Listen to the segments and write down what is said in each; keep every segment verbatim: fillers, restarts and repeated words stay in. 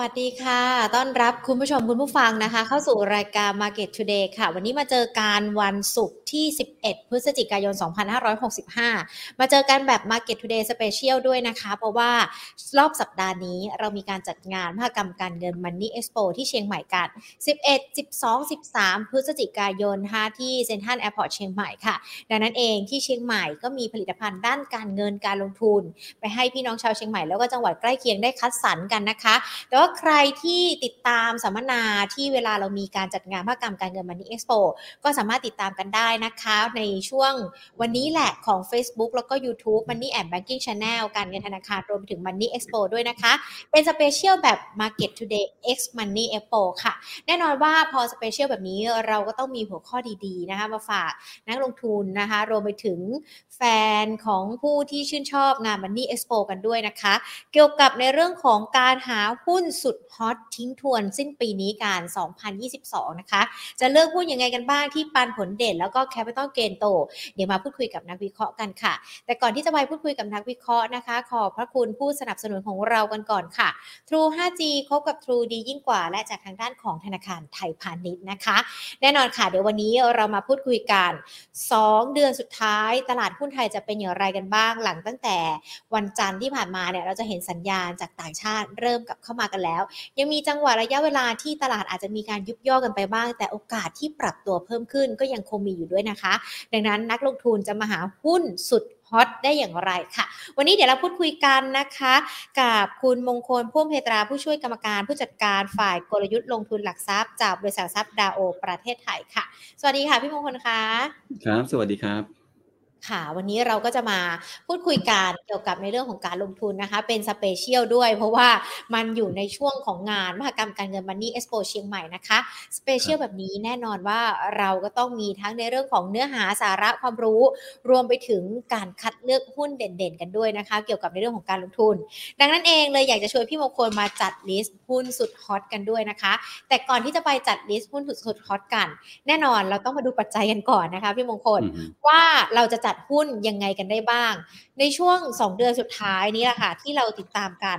วัสดีค่ะต้อนรับคุณผู้ชมคุณผู้ฟังนะคะเข้าสู่รายการ Market Today ค่ะวันนี้มาเจอกันวันศุกร์ที่สิบเอ็ดพฤศจิกายนสองพันห้าร้อยหกสิบห้ามาเจอกันแบบ Market Today Special ด้วยนะคะเพราะว่ารอบสัปดาห์นี้เรามีการจัดงานมหกรรมการเงิน Money Expo ที่เชียงใหม่กันสิบเอ็ด สิบสอง สิบสามพฤศจิกายนที่เซ็นทรัลแอร์พอร์ตเชียงใหม่ค่ะดังนั้นเองที่เชียงใหม่ก็มีผลิตภัณฑ์ด้านการเงินการลงทุนไปให้พี่น้องชาวเชียงใหม่แล้วก็จังหวัดใกล้เคียงได้คัดสรรกันนะคะแต่ว่าใครที่ติดตามสัมมนาที่เวลาเรามีการจัดงานมหกรรมการเงิน Money Expo ก็สามารถติดตามกันได้นะคะในช่วงวันนี้แหละของ Facebook แล้วก็ YouTube Money and Banking Channel การเงินธนาคารรวมถึง Money Expo ด้วยนะคะเป็นสเปเชียลแบบ Market Today X Money Expo ค่ะแน่นอนว่าพอสเปเชียลแบบนี้เราก็ต้องมีหัวข้อดีๆนะคะมาฝากนักลงทุนนะคะรวมไปถึงแฟนของผู้ที่ชื่นชอบงาน Money Expo กันด้วยนะคะเกี่ยวกับในเรื่องของการหาหุ้นสุดฮอตทิ้งทวนสิ้นปีนี้การสองพันยี่สิบสองนะคะจะเลือกหุ้นยังไงกันบ้างที่ปันผลเด่นแล้วก็ Capital Gain โตเดี๋ยวมาพูดคุยกับนักวิเคราะห์กันค่ะแต่ก่อนที่จะไปพูดคุยกับนักวิเคราะห์นะคะขอบพระคุณผู้สนับสนุนของเรากันก่อนค่ะ True ห้าจี คบกับ True ดียิ่งกว่าและจากทางด้านของธนาคารไทยพาณิชย์นะคะแน่นอนค่ะเดี๋ยววันนี้เรามาพูดคุยกันสองเดือนสุดท้ายตลาดหุ้นไทยจะเป็นอย่างไรกันบ้างหลังตั้งแต่วันจันทร์ที่ผ่านมาเนี่ยเราจะเห็นสัญญาณจากต่างชาติเริ่มกลับเข้ามากันแล้วยังมีจังหวะระยะเวลาที่ตลาดอาจจะมีการยุบย่อกันไปบ้างแต่โอกาสที่ปรับตัวเพิ่มขึ้นก็ยังคงมีอยู่ด้วยนะคะดังนั้นนักลงทุนจะมาหาหุ้นสุดฮอตได้อย่างไรค่ะวันนี้เดี๋ยวเราพูดคุยกันนะคะกับคุณมงคลพ่วงเพตราผู้ช่วยกรรมการผู้จัดการฝ่ายกลยุทธ์ลงทุนหลักทรัพย์จากบริษัททรัพย์ดาโอประเทศไทยค่ะสวัสดีค่ะพี่มงคลคะครับสวัสดีครับค่ะวันนี้เราก็จะมาพูดคุยกันเกี่ยวกับในเรื่องของการลงทุนนะคะเป็นสเปเชียลด้วยเพราะว่ามันอยู่ในช่วงของงานมหกรรมการเงิน Money Expo เชียงใหม่นะคะสเปเชียลแบบนี้แน่นอนว่าเราก็ต้องมีทั้งในเรื่องของเนื้อหาสาระความรู้รวมไปถึงการคัดเลือกหุ้นเด่นๆกันด้วยนะคะเกี่ยวกับในเรื่องของการลงทุนดังนั้นเองเลยอยากจะชวนพี่มงคลมาจัดลิสต์หุ้นสุดฮอตกันด้วยนะคะแต่ก่อนที่จะไปจัดลิสต์หุ้นสุดฮอตกันแน่นอนเราต้องมาดูปัจจัยกันก่อนนะคะพี่มงคลว่าเราจะหุ้นยังไงกันได้บ้างในช่วงสองเดือนสุดท้ายนี้แหละค่ะที่เราติดตามกัน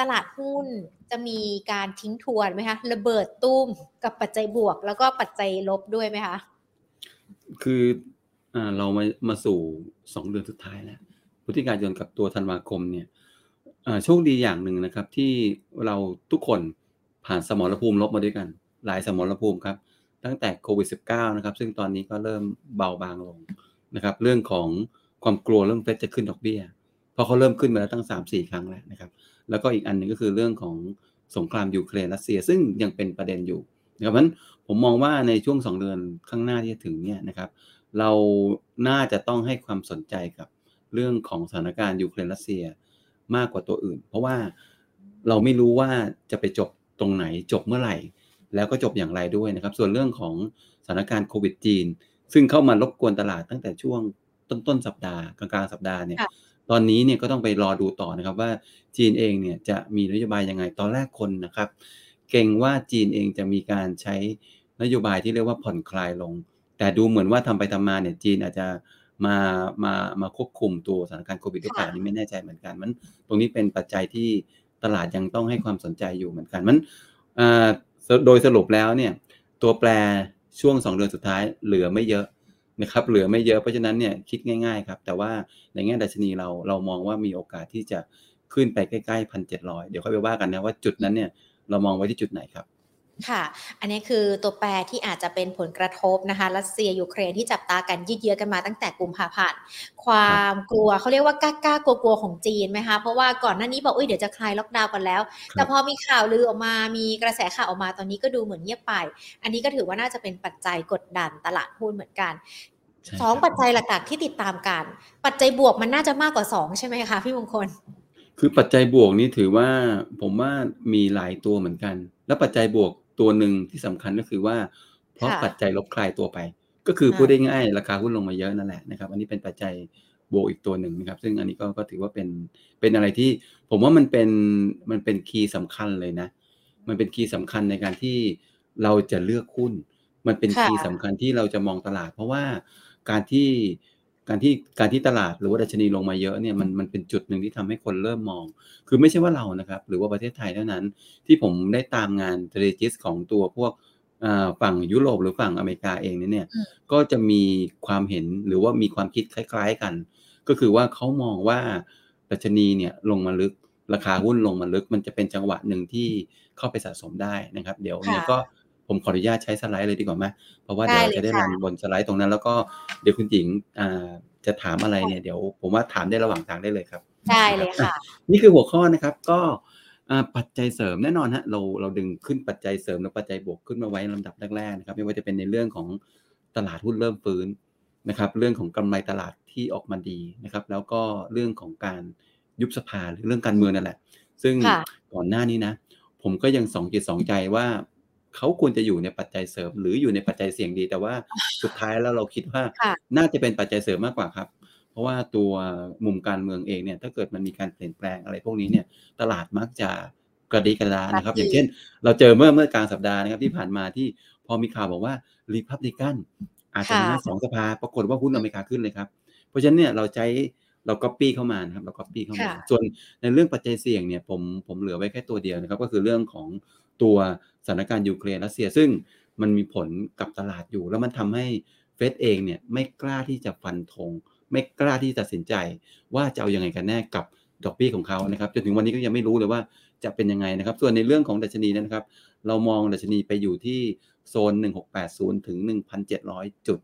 ตลาดหุ้นจะมีการทิ้งทวนไหมคะระเบิดตุ้มกับปัจจัยบวกแล้วก็ปัจจัยลบด้วยไหมคะคืออ่าเรามามาสู่สองเดือนสุดท้ายแล้วพฤศจิกายนกับตัวธันวาคมเนี่ยอ่าโชคดีอย่างหนึ่งนะครับที่เราทุกคนผ่านสมรภูมิลบมาด้วยกันหลายสมรภูมิครับตั้งแต่โควิดสิบเก้านะครับซึ่งตอนนี้ก็เริ่มเบาบางลงนะครับเรื่องของความกลัวเรื่องเฟดจะขึ้นดอกเบี้ยเพราะเขาเริ่มขึ้นมาแล้วตั้ง สามถึงสี่ครั้งแล้วนะครับแล้วก็อีกอันนึงก็คือเรื่องของสงครามยูเครนรัสเซียซึ่งยังเป็นประเด็นอยู่นะครับเพราะฉะนั้นผมมองว่าในช่วงสองเดือนข้างหน้าที่จะถึงเนี่ยนะครับเราน่าจะต้องให้ความสนใจกับเรื่องของสถานการณ์ยูเครนรัสเซียมากกว่าตัวอื่นเพราะว่าเราไม่รู้ว่าจะไปจบตรงไหนจบเมื่อไหร่แล้วก็จบอย่างไรด้วยนะครับส่วนเรื่องของสถานการณ์โควิดจีนซึ่งเข้ามารบกวนตลาดตั้งแต่ช่วงต้นๆสัปดาห์กลางๆสัปดาห์เนี่ยตอนนี้เนี่ยก็ต้องไปรอดูต่อนะครับว่าจีนเองเนี่ยจะมีนโยบายยังไงตอนแรกคนนะครับเกรงว่าจีนเองจะมีการใช้นโยบายที่เรียกว่าผ่อนคลายลงแต่ดูเหมือนว่าทำไปทำมาเนี่ยจีนอาจจะมามามาควบคุมตัวสถานการณ์โควิดหรือเปล่านี่ไม่แน่ใจเหมือนกันมันตรงนี้เป็นปัจจัยที่ตลาดยังต้องให้ความสนใจอยู่เหมือนกันมันโดยสรุปแล้วเนี่ยตัวแปรช่วงสองเดือนสุดท้ายเหลือไม่เยอะนะครับเหลือไม่เยอะเพราะฉะนั้นเนี่ยคิดง่ายๆครับแต่ว่าในแง่ดัชนีเราเรามองว่ามีโอกาสที่จะขึ้นไปใกล้ๆ หนึ่งพันเจ็ดร้อย เดี๋ยวค่อยไปว่ากันนะว่าจุดนั้นเนี่ยเรามองไว้ที่จุดไหนครับค่ะอันนี้คือตัวแปรที่อาจจะเป็นผลกระทบนะคะรัสเซียยูเครนที่จับตากันยืดเยื้อกันมาตั้งแต่กุมภาพันธ์ความกลัวเขาเรียกว่ากล้ากลัวๆของจีนไหมคะเพราะว่าก่อนหน้านี้บอกอุ้ยเดี๋ยวจะคลายล็อกดาวน์กันแล้วแต่พอมีข่าวลือออกมามีกระแสข่าวออกมาตอนนี้ก็ดูเหมือนเงียบไปอันนี้ก็ถือว่าน่าจะเป็นปัจจัยกดดันตลาดหุ้นเหมือนกันสองปัจจัยหลักๆที่ติดตามกันปัจจัยบวกมันน่าจะมากกว่าสองใช่ไหมคะพี่มงคลคือปัจจัยบวกนี่ถือว่าผมว่ามีหลายตัวเหมือนกันและปัจจัยบวกตัวหนึ่งที่สำคัญก็คือว่าเพราะปัจจัยลบคลายตัวไปก็คือพูดได้ง่ายราคาหุ้นลงมาเยอะนั่นแหละนะครับอันนี้เป็นปัจจัยบวกอีกตัวหนึ่งนะครับซึ่งอันนี้ก็ก็ถือว่าเป็นเป็นอะไรที่ผมว่ามันเป็นมันเป็นคีย์สำคัญเลยนะมันเป็นคีย์สำคัญในการที่เราจะเลือกหุ้นมันเป็นคีย์สำคัญที่เราจะมองตลาดเพราะว่าการที่ การที่การที่ตลาดหรือว่าดัชนีลงมาเยอะเนี่ยมันมันเป็นจุดหนึ่งที่ทำให้คนเริ่มมองคือไม่ใช่ว่าเรานะครับหรือว่าประเทศไทยเท่านั้นที่ผมได้ตามงาน strategist ของตัวพวกฝั่งยุโรปหรือฝั่งอเมริกาเองเนี่ยก็จะมีความเห็นหรือว่ามีความคิดคล้ายๆกันก็คือว่าเขามองว่าดัชนีเนี่ยลงมาลึกราคาหุ้นลงมาลึกมันจะเป็นจังหวะหนึ่งที่เข้าไปสะสมได้นะครับเดี๋ยวเนี่ยก็ผมขออนุญาตใช้สไลด์เลยดีกว่าไหมเพราะว่าเดี๋ยวจะได้รันบนสไลด์ตรงนั้นแล้วก็เดี๋ยวคุณหญิงจะถามอะไรเนี่ยเดี๋ยวผมว่าถามได้ระหว่างทางได้เลยครับได้เลยค่ะนี่คือหัวข้อนะครับก็ปัจจัยเสริมแน่นอนฮะเราเราดึงขึ้นปัจจัยเสริมและปัจจัยบวกขึ้นมาไว้ลำดับแรกๆนะครับไม่ว่าจะเป็นในเรื่องของตลาดหุ้นเริ่มฟื้นนะครับเรื่องของกำไรตลาดที่ออกมาดีนะครับแล้วก็เรื่องของการยุบสภาหรือเรื่องการเมืองนั่นแหละซึ่งก่อนหน้านี้นะผมก็ยังสองจิตสองใจว่าเขาควรจะอยู่ในปัจจัยเสริมหรืออยู่ในปัจจัยเสี่ยงดีแต่ว่าสุดท้ายแล้วเราคิดว่าน่าจะเป็นปัจจัยเสริมมากกว่าครับเพราะว่าตัวมุมการเมืองเองเนี่ยถ้าเกิดมันมีการเปลี่ยนแปลงอะไรพวกนี้เนี่ยตลาดมักจะกระดิกกระดานะครับอย่างเช่นเราเจอเมื่อเมื่อกลางสัปดาห์นะครับที่ผ่านมาที่พอมีข่าวบอกว่า Republican อาจจะชนะสองสภาปรากฏว่าหุ้นอเมริกาขึ้นเลยครับเพราะฉะนั้นเนี่ยเราใช้เราก๊อปปี้เข้ามานะครับเราก๊อปปี้เข้ามาส่วนในเรื่องปัจจัยเสี่ยงเนี่ยผมผมเหลือไว้แค่ตัวเดียวนะครับก็คือเรื่องของตัวสถานการณ์ยูเครนรัสเซียซึ่งมันมีผลกับตลาดอยู่แล้วมันทำให้เฟดเองเนี่ยไม่กล้าที่จะฟันธงไม่กล้าที่จะตัดสินใจว่าจะเอายังไงกันแน่กับดอกเบี้ยของเขานะครับจนถึงวันนี้ก็ยังไม่รู้เลยว่าจะเป็นยังไงนะครับส่วนในเรื่องของดัชนีนะครับเรามองดัชนีไปอยู่ที่โซนหนึ่งพันหกร้อยแปดสิบถึง หนึ่งพันเจ็ดร้อย จุด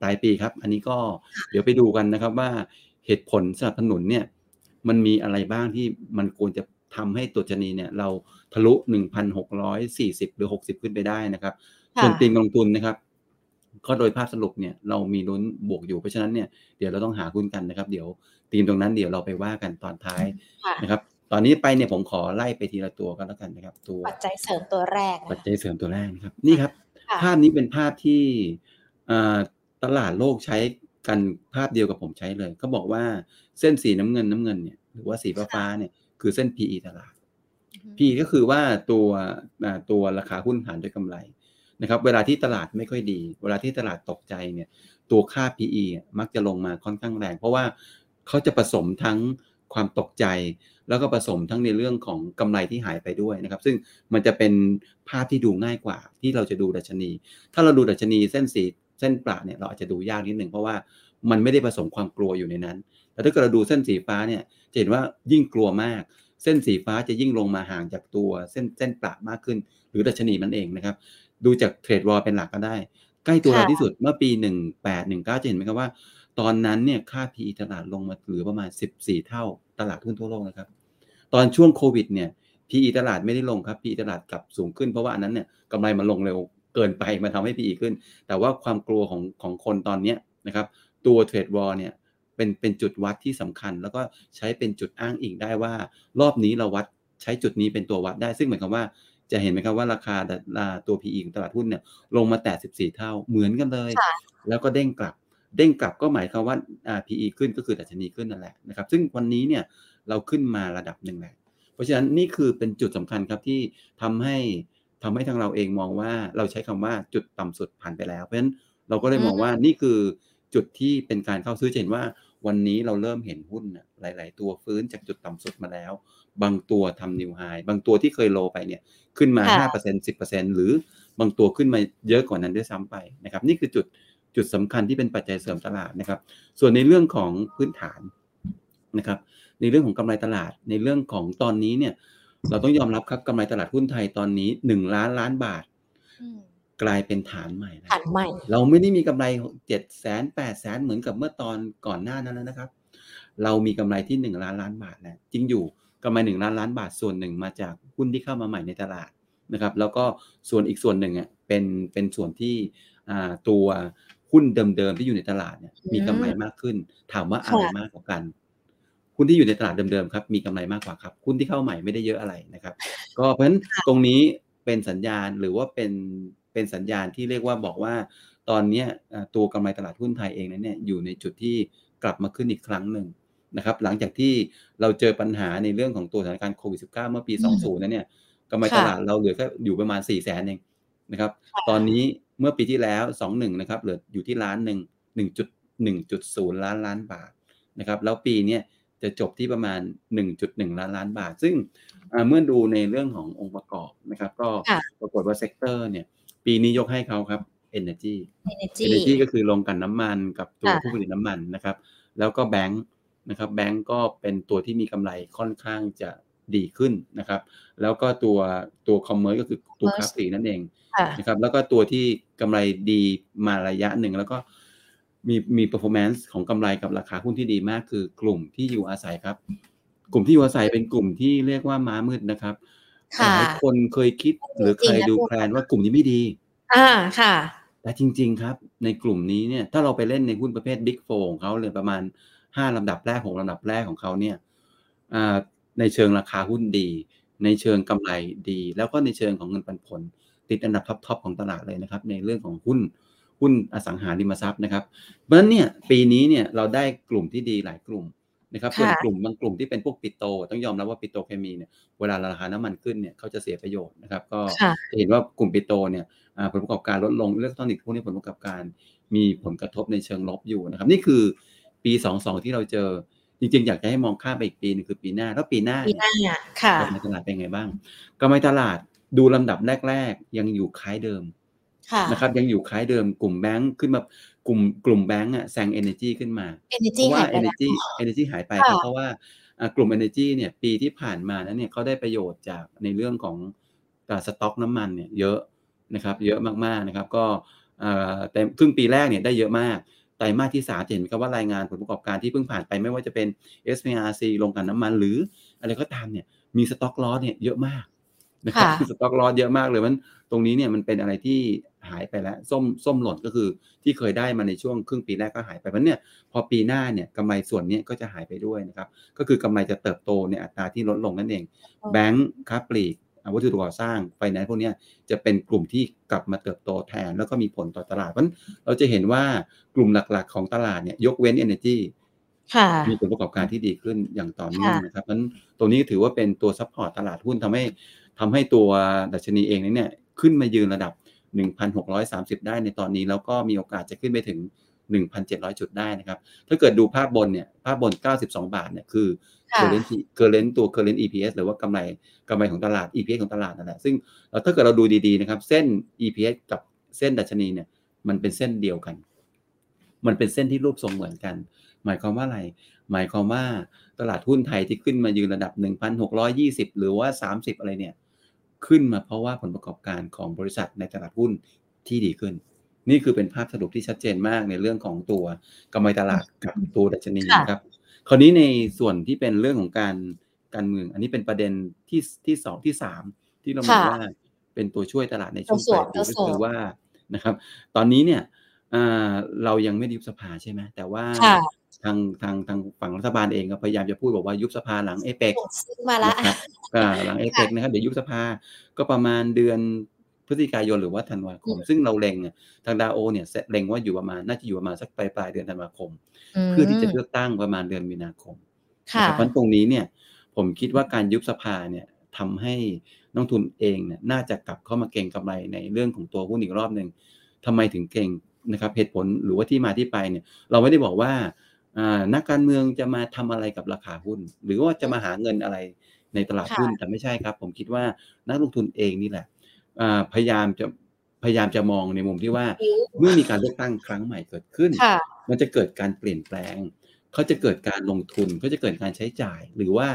ปลายปีครับอันนี้ก็เดี๋ยวไปดูกันนะครับว่าเหตุผลสนับสนุนเนี่ยมันมีอะไรบ้างที่มันควรจะทำให้ตัวดัชนีเนี่ยเราทะลุ หนึ่งพันหกร้อยสี่สิบ หรือ หกสิบ ขึ้นไปได้นะครับส่วนธีมลงทุนนะครับก็โดยภาพสรุปเนี่ยเรามีลุ้นบวกอยู่เพราะฉะนั้นเนี่ยเดี๋ยวเราต้องหาหุ้นกันนะครับเดี๋ยวธีมตรงนั้นเดี๋ยวเราไปว่ากันตอนท้ายนะครับตอนนี้ไปเนี่ยผมขอไล่ไปทีละตัวกันแล้วกันนะครับตัวปัจจัยเสริมตัวแรกปัจจัยเสริมตัวแรกนะครับนี่ครับภาพนี้เป็นภาพที่ตลาดโลกใช้กันภาพเดียวกับผมใช้เลยก็บอกว่าเส้นสีน้ำเงินน้ำเงินเนี่ยหรือว่าสีฟ้าเนี่ยคือเส้น พี อี ตลาด พี อี ก็คือว่าตัวตัวราคาหุ้นหารด้วยกำไรนะครับเวลาที่ตลาดไม่ค่อยดีเวลาที่ตลาดตกใจเนี่ยตัวค่า พี อี มักจะลงมาค่อนข้างแรงเพราะว่าเขาจะผสมทั้งความตกใจแล้วก็ผสมทั้งในเรื่องของกำไรที่หายไปด้วยนะครับซึ่งมันจะเป็นภาพที่ดูง่ายกว่าที่เราจะดูดัชนีถ้าเราดูดัชนีเส้นสีเส้นปลาเนี่ยเราอาจจะดูยากนิดนึงเพราะว่ามันไม่ได้ผสมความกลัวอยู่ในนั้นแต่ถ้าเกิดเราดูเส้นสีฟ้าเนี่ยจะเห็นว่ายิ่งกลัวมากเส้นสีฟ้าจะยิ่งลงมาห่างจากตัวเส้นเส้นปลามากขึ้นหรือดัชนีมันเองนะครับดูจากเทรดวอลเป็นหลักก็ได้ใกล้ตัวเราที่สุดเมื่อปีหนึ่งพันแปดร้อยสิบเก้าจะเห็นไหมครับว่าตอนนั้นเนี่ยค่า พี อี ตลาดลงมาเหลือประมาณสิบสี่เท่าตลาดหุ้นทั่วโลกนะครับตอนช่วงโควิดเนี่ย พี อี ตลาดไม่ได้ลงครับ พี อี ตลาดกลับสูงขึ้นเพราะว่าอันนั้นเนี่ยกำไรมันลงเร็วเกินไปมันทำให้ พี อี ขึ้นแต่ว่าความกลัวของของคนตอนนี้นะครับตัวเทรดวอลเนี่ยเป็นเป็นจุดวัดที่สำคัญแล้วก็ใช้เป็นจุดอ้างอิงได้ว่ารอบนี้เราวัดใช้จุดนี้เป็นตัววัดได้ซึ่งหมายความว่าจะเห็นไหมครับว่าราคาตัว พี อี ของตลาดหุ้นเนี่ยลงมาแต่สิบสี่เท่าเหมือนกันเลยแล้วก็เด้งกลับเด้งกลับก็หมายความว่า พี อี ขึ้นก็คือดัชนีขึ้นนั่นแหละนะครับซึ่งวันนี้เนี่ยเราขึ้นมาระดับหนึ่งแหละเพราะฉะนั้นนี่คือเป็นจุดสำคัญครับที่ทำให้ทำให้ทางเราเองมองว่าเราใช้คำว่าจุดต่ำสุดผ่านไปแล้วเพราะฉะนั้นเราก็เลยมองว่านี่คือจุดที่เป็นการเข้าซื้อเห็นว่าวันนี้เราเริ่มเห็นหุ้นหลายๆตัวฟื้นจากจุดต่ำสุดมาแล้วบางตัวทำนิวไฮบางตัวที่เคยโลไปเนี่ยขึ้นมา ห้าเปอร์เซ็นต์ สิบเปอร์เซ็นต์ หรือบางตัวขึ้นมาเยอะกว่านั้นด้วยซ้ำไปนะครับนี่คือจุดจุดสำคัญที่เป็นปัจจัยเสริมตลาดนะครับส่วนในเรื่องของพื้นฐานนะครับในเรื่องของกำไรตลาดในเรื่องของตอนนี้เนี่ยเราต้องยอมรับครับกำไรตลาดหุ้นไทยตอนนี้หนึ่งล้านล้านบาทกลายเป็นฐานใหม่ฐานใหม่เราไม่ได้มีกำไรเจ็ดแสนแปดแสนเหมือนกับเมื่อตอนก่อนหน้านั้นแล้วนะครับเรามีกำไรที่หนึ่งล้านล้านบาทแล้วจริงอยู่กำไรหนึ่งล้านล้านบาทส่วนหนึ่งมาจากหุ้นที่เข้ามาใหม่ในตลาดนะครับแล้วก็ส่วนอีกส่วนหนึ่งอ่ะเป็นเป็นส่วนที่อ่าตัวหุ้นเดิมๆที่อยู่ในตลาดเนี่ยมีกำไรมากขึ้นถามว่าอะไรมากกว่ากันหุ้นที่อยู่ในตลาดเดิมๆครับมีกำไรมากกว่าครับหุ้นที่เข้าใหม่ไม่ได้เยอะอะไรนะครับก็เพราะฉะนั้นตรงนี้เป็นสัญญาณหรือว่าเป็นเป็นสัญญาณที่เรียกว่าบอกว่าตอนนี้ตัวกำไรตลาดหุ้นไทยเองนั้นเนี่ยอยู่ในจุดที่กลับมาขึ้นอีกครั้งหนึ่งนะครับหลังจากที่เราเจอปัญหาในเรื่องของตัวสถานการณ์โควิด สิบเก้า เมื่อปี สองพัน นั้นเนี่ยกำไรตลาดเราเหลือแค่อยู่ประมาณ สี่แสน เองนะครับตอนนี้เมื่อปีที่แล้ว สองพันหนึ่ง นะครับเหลืออยู่ที่ล้านหนึ่ง หนึ่ง หนึ่งจุดศูนย์ ล้านล้านบาทนะครับแล้วปีนี้จะจบที่ประมาณ หนึ่งจุดหนึ่ง ล้านล้านบาทซึ่งเมื่อดูในเรื่องขององค์ประกอบนะครับก็ปรากฏว่าเซกเตอร์เนี่ยปีนี้ยกให้เขาครับ Energy Energy, Energy ก็คือโรงกลั่นน้ำมันกับตัวผู้ผลิตน้ำมันนะครับแล้วก็แบงค์นะครับแบงค์ก็เป็นตัวที่มีกำไรค่อนข้างจะดีขึ้นนะครับแล้วก็ตัวตัวคอมเมอร์สก็คือตัวค้าปลีกนั่นเองนะครับแล้วก็ตัวที่กำไรดีมาระยะหนึ่งแล้วก็มีมี performance ของกำไรกับราคาหุ้นที่ดีมากคือกลุ่มที่อยู่อาศัยครับกลุ่มที่อยู่อาศัยเป็นกลุ่มที่เรียกว่าม้ามืดนะครับหลายคนเคยคิดหรือเคยดูแพลนว่ากลุ่มนี้ไม่ดีอ่าค่ะแต่จริงๆครับในกลุ่มนี้เนี่ยถ้าเราไปเล่นในหุ้นประเภท Big Four ของเขาเลยประมาณห้าลำดับแรกหกลำดับแรกของเขาเนี่ยอ่าในเชิงราคาหุ้นดีในเชิงกำไรดีแล้วก็ในเชิงของเงินปันผลติดอันดับท็อปๆของตลาดเลยนะครับในเรื่องของหุ้นหุ้นอสังหาริมทรัพย์นะครับเพราะฉะนั้นเนี่ยปีนี้เนี่ยเราได้กลุ่มที่ดีหลายกลุ่มนะครับส่วนกลุ่มบางกลุ่มที่เป็นพวกปิโตต้องยอมรับว่าปิโตเคมีเนี่ยเวลาราคาน้ำมันขึ้นเนี่ยเขาจะเสียประโยชน์นะครับก็จะเห็นว่ากลุ่มปิโตเนี่ยผลประกอบการลดลงอิเล็กทรอนิกส์พวกนี้ผลประกอบการมีผลกระทบในเชิงลบอยู่นะครับนี่คือปีสองพันยี่สิบสองที่เราเจอจริงๆอยากจะให้มองข้ามไปอีกปีนึงคือปีหน้าแล้วปีหน้าปีหน้าค่ะกำไรตลาดเป็นไงบ้างกำไรตลาดดูลำดับแรกๆยังอยู่คล้ายเดิมนะครับยังอยู่คล้ายเดิมกลุ่มแบงค์ขึ้นมากลุ่มกลุ่มแบงค์อ่ะแซง Energy ขึ้นมาเพราะว่า Energy Energy หายไปเพราะว่ากลุ่ม Energy เนี่ยปีที่ผ่านมานั้นเนี่ยเขาได้ประโยชน์จากในเรื่องของสต็อกน้ำมันเนี่ยเยอะนะครับเยอะมากๆนะครับก็แต่ครึ่งปีแรกเนี่ยได้เยอะมากไตรมาสที่สามเห็นไหมครับว่ารายงานผลประกอบการที่เพิ่งผ่านไปไม่ว่าจะเป็น เอส พี อาร์ ซี โรงกลั่นน้ำมันหรืออะไรก็ตามเนี่ยมีสต็อกลอสเนี่ยเยอะมากนะครับสต็อกลอสเยอะมากเลยมันตรงนี้เนี่ยมันเป็นอะไรที่หายไปแล้วส้มส้มหล่นก็คือที่เคยได้มาในช่วงครึ่งปีแรกก็หายไปเพราะเนี่ยพอปีหน้าเนี่ยกำไรส่วนนี้ก็จะหายไปด้วยนะครับก็คือกำไรจะเติบโตในอัตราที่ลดลงนั่นเองแบงค์ค้าปลีกวัตถุก่อสร้างไฟแนนซ์พวกนี้จะเป็นกลุ่มที่กลับมาเติบโตแทนแล้วก็มีผลต่อตลาดเพราะเราจะเห็นว่ากลุ่มหลักๆของตลาดเนี่ยยกเว้น Energy มีผลประกอบการที่ดีขึ้นอย่างต่อเนื่องนะครับเพราะฉะนั้นตรงนี้ถือว่าเป็นตัวซัพพอร์ตตลาดหุ้นทำให้ทำให้ตัวดัชนีเองเนี่ยขึ้นมายืนระดับหนึ่งพันหกร้อยสามสิบ ได้ในตอนนี้แล้วก็มีโอกาสจะขึ้นไปถึง หนึ่งพันเจ็ดร้อย จุดได้นะครับถ้าเกิดดูภาพบนเนี่ยภาพบนเก้าสิบสองบาทเนี่ยคือ current current ตัว current อี พี เอส หรือว่ากำไรกำไรของตลาด อี พี เอส ของตลาดนั่นแหละซึ่งถ้าเกิดเราดูดีๆนะครับเส้น อี พี เอส กับเส้นดัชนีเนี่ยมันเป็นเส้นเดียวกันมันเป็นเส้นที่รูปทรงเหมือนกันหมายความว่าอะไรหมายความว่าตลาดหุ้นไทยที่ขึ้นมายืนระดับ หนึ่งพันหกร้อยยี่สิบ หรือว่าสามสิบอะไรเนี่ยขึ้นมาเพราะว่าผลประกอบการของบริษัทในตลาดหุ้นที่ดีขึ้นนี่คือเป็นภาพสรุปที่ชัดเจนมากในเรื่องของตัวกำไรตลาดกับตัวดัชนีนะครับคราวนี้ในส่วนที่เป็นเรื่องของการการเมืองอันนี้เป็นประเด็นที่ที่สองที่สามที่เราบอกว่าเป็นตัวช่วยตลาดในช่วงปลายปีก็คือว่านะครับตอนนี้เนี่ยเรายังไม่ยุบสภาใช่ไหมแต่ว่าทางทางทางฝั่งรัฐบาลเองก็พยายามจะพูดบอกว่ายุบสภาหลังเอเปกมาละอ่าหลังเอเปกนะครับเดี๋ยวยุบสภาก็ประมาณเดือนพฤศจิกายนหรือว่าธันวาคมซึ่งเราเล็งทางดาโอเนี่ยเล็งว่าอยู่ประมาณน่าจะอยู่ประมาณสักปลายปลายเดือนธันวาคมเพื่อที่จะเลือกตั้งประมาณเดือนมีนาคมค่ะเพราะตรงนี้เนี่ยผมคิดว่าการยุบสภาเนี่ยทำให้นักทุนเองเนี่ยน่าจะกลับเข้ามาเก็งกำไรในเรื่องของตัวหุ้นอีกรอบนึงทำไมถึงเก็งนะครับเหตุผลหรือว่าที่มาที่ไปเนี่ยเราไม่ได้บอกว่านักการเมืองจะมาทำอะไรกับราคาหุ้นหรือว่าจะมาหาเงินอะไรในตลาดหุ้นแต่ไม่ใช่ครับผมคิดว่านักลงทุนเองนี่แหละพยายามจะพยายามจะมองในมุมที่ว่าเมื่อมีการเลือกตั้งครั้งใหม่เกิดขึ้นมันจะเกิดการเปลี่ยนแปลงเขาจะเกิดการลงทุนเขาจะเกิดการใช้จ่ายหรือว่า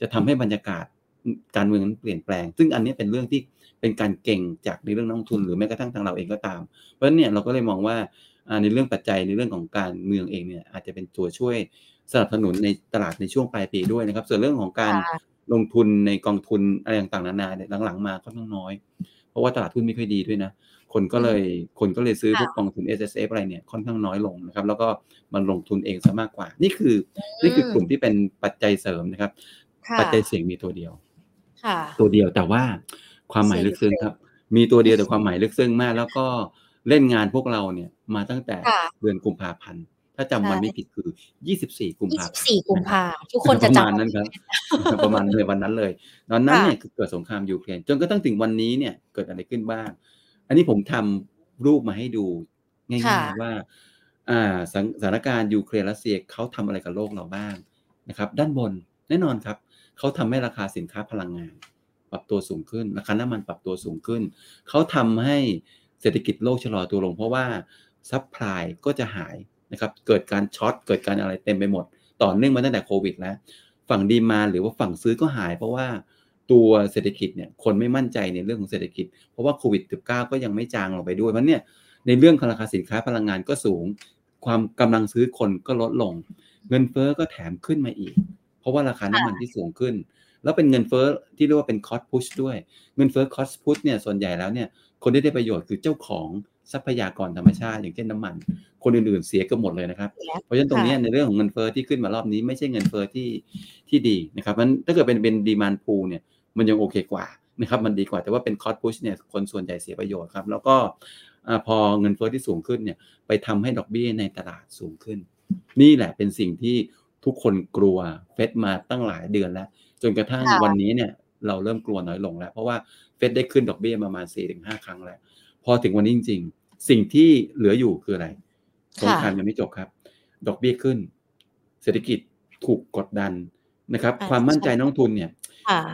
จะทำให้บรรยากาศการเมืองนั้นเปลี่ยนแปลงซึ่งอันนี้เป็นเรื่องที่เป็นการเก่งจากในเรื่องนักลงทุนหรือแม้กระทั่งทางเราเองก็ตามเพราะฉะนั้นเนี่ยเราก็เลยมองว่าในเรื่องปัจจัยในเรื่องของการเมืองเองเนี่ยอาจจะเป็นตัวช่วยสนับสนุนในตลาดในช่วงปลายปีด้วยนะครับส่วนเรื่องของการลงทุนในกองทุนอะไรต่างๆนานาเนี่ยหลังๆมาค่อนข้างน้อยเพราะว่าตลาดหุ้นไม่ค่อยดีด้วยนะคนก็เลยคนก็เลยซื้อพวกกองทุน เอส เอส เอฟ อะไรเนี่ยค่อนข้างน้อยลงนะครับแล้วก็มันลงทุนเองซะมากกว่านี่คือนี่คือกลุ่มที่เป็นปัจจัยเสริมนะครับปัจจัยเสี่ยงมีตัวเดียวตัวเดียวแต่ว่าความหมายลึกซึ้งครับมีตัวเดียวแต่ความหมายลึกซึ้งมากแล้วก็เล่นงานพวกเราเนี่ยมาตั้งแต่เดือนกุมภาพันธ์ถ้าจำวันไม่ผิดคือยี่สิบสี่กุมภาพันธ์ยี่สิบสี่กุมภาพันธ์ทุกคนจะจำประมาณนั้นครับประมาณเลยวันนั้นเลยตอนนั้นเนี่ยเกิดสงครามยูเครนจนก็ตั้งถึงวันนี้เนี่ยเกิดอะไรขึ้นบ้างอันนี้ผมทำรูปมาให้ดูง่ายๆว่า สถานการณ์ยูเครนรัสเซียเขาทำอะไรกับโลกเราบ้างนะครับด้านบนแน่นอนครับเขาทำให้ราคาสินค้าพลังงานปรับตัวสูงขึ้นราคาน้ำมันปรับตัวสูงขึ้นเขาทำให้เศรษฐกิจโลกชะลอตัวลงเพราะว่าซัพพลายก็จะหายนะครับเกิดการช็อตเกิดการอะไรเต็มไปหมดต่อเนื่องมาตั้งแต่โควิดแล้วฝั่งดีมาหรือว่าฝั่งซื้อก็หายเพราะว่าตัวเศรษฐกิจเนี่ยคนไม่มั่นใจในเรื่องของเศรษฐกิจเพราะว่าโควิดสิบเก้าก็ยังไม่จางลงไปด้วยเพราะเนี่ยในเรื่องราคาสินค้าพลังงานก็สูงความกำลังซื้อคนก็ลดลงเงินเฟ้อก็แถมขึ้นมาอีกเพราะว่าราคาน้ำมันที่สูงขึ้นแล้วเป็นเงินเฟ้อที่เรียกว่าเป็น cost push ด้วยเงินเฟ้อ cost push เนี่ยส่วนใหญ่แล้วเนี่ยคนที่ได้ประโยชน์คือเจ้าของทรัพยากรธรรมชาติอย่างเช่นน้ำมันคนอื่นๆเสียก็หมดเลยนะครับ yeah. เพราะฉะนั้นตรงนี้ในเรื่องของเงินเฟ้อที่ขึ้นมารอบนี้ไม่ใช่เงินเฟ้อที่ที่ดีนะครับมันถ้าเกิดเป็นเป็น demand pool เนี่ยมันยังโอเคกว่านะครับมันดีกว่าแต่ว่าเป็น cost push เนี่ยคนส่วนใหญ่เสียประโยชน์ครับแล้วก็พอเงินเฟ้อที่สูงขึ้นเนี่ยไปทำให้ดอกเบี้ยในตลาดสูงขึ้นนี่แหละเป็นสิ่งที่ทุกคนกลัวเฟดมาตั้งหลายเดือนแล้วจนกระทั่งวันนี้เนี่ยเราเริ่มกลัวน้อยลงแล้วเพราะว่าเฟดได้ขึ้นดอกเบี้ยประมาณ สี่ถึงห้า ครั้งแล้วพอถึงวันนี้จริงๆสิ่งที่เหลืออยู่คืออะไรสงครามยังไม่จบครับดอกเบี้ยขึ้นเศรษฐกิจถูกกดดันนะครับความมั่นใจนักทุนเนี่ย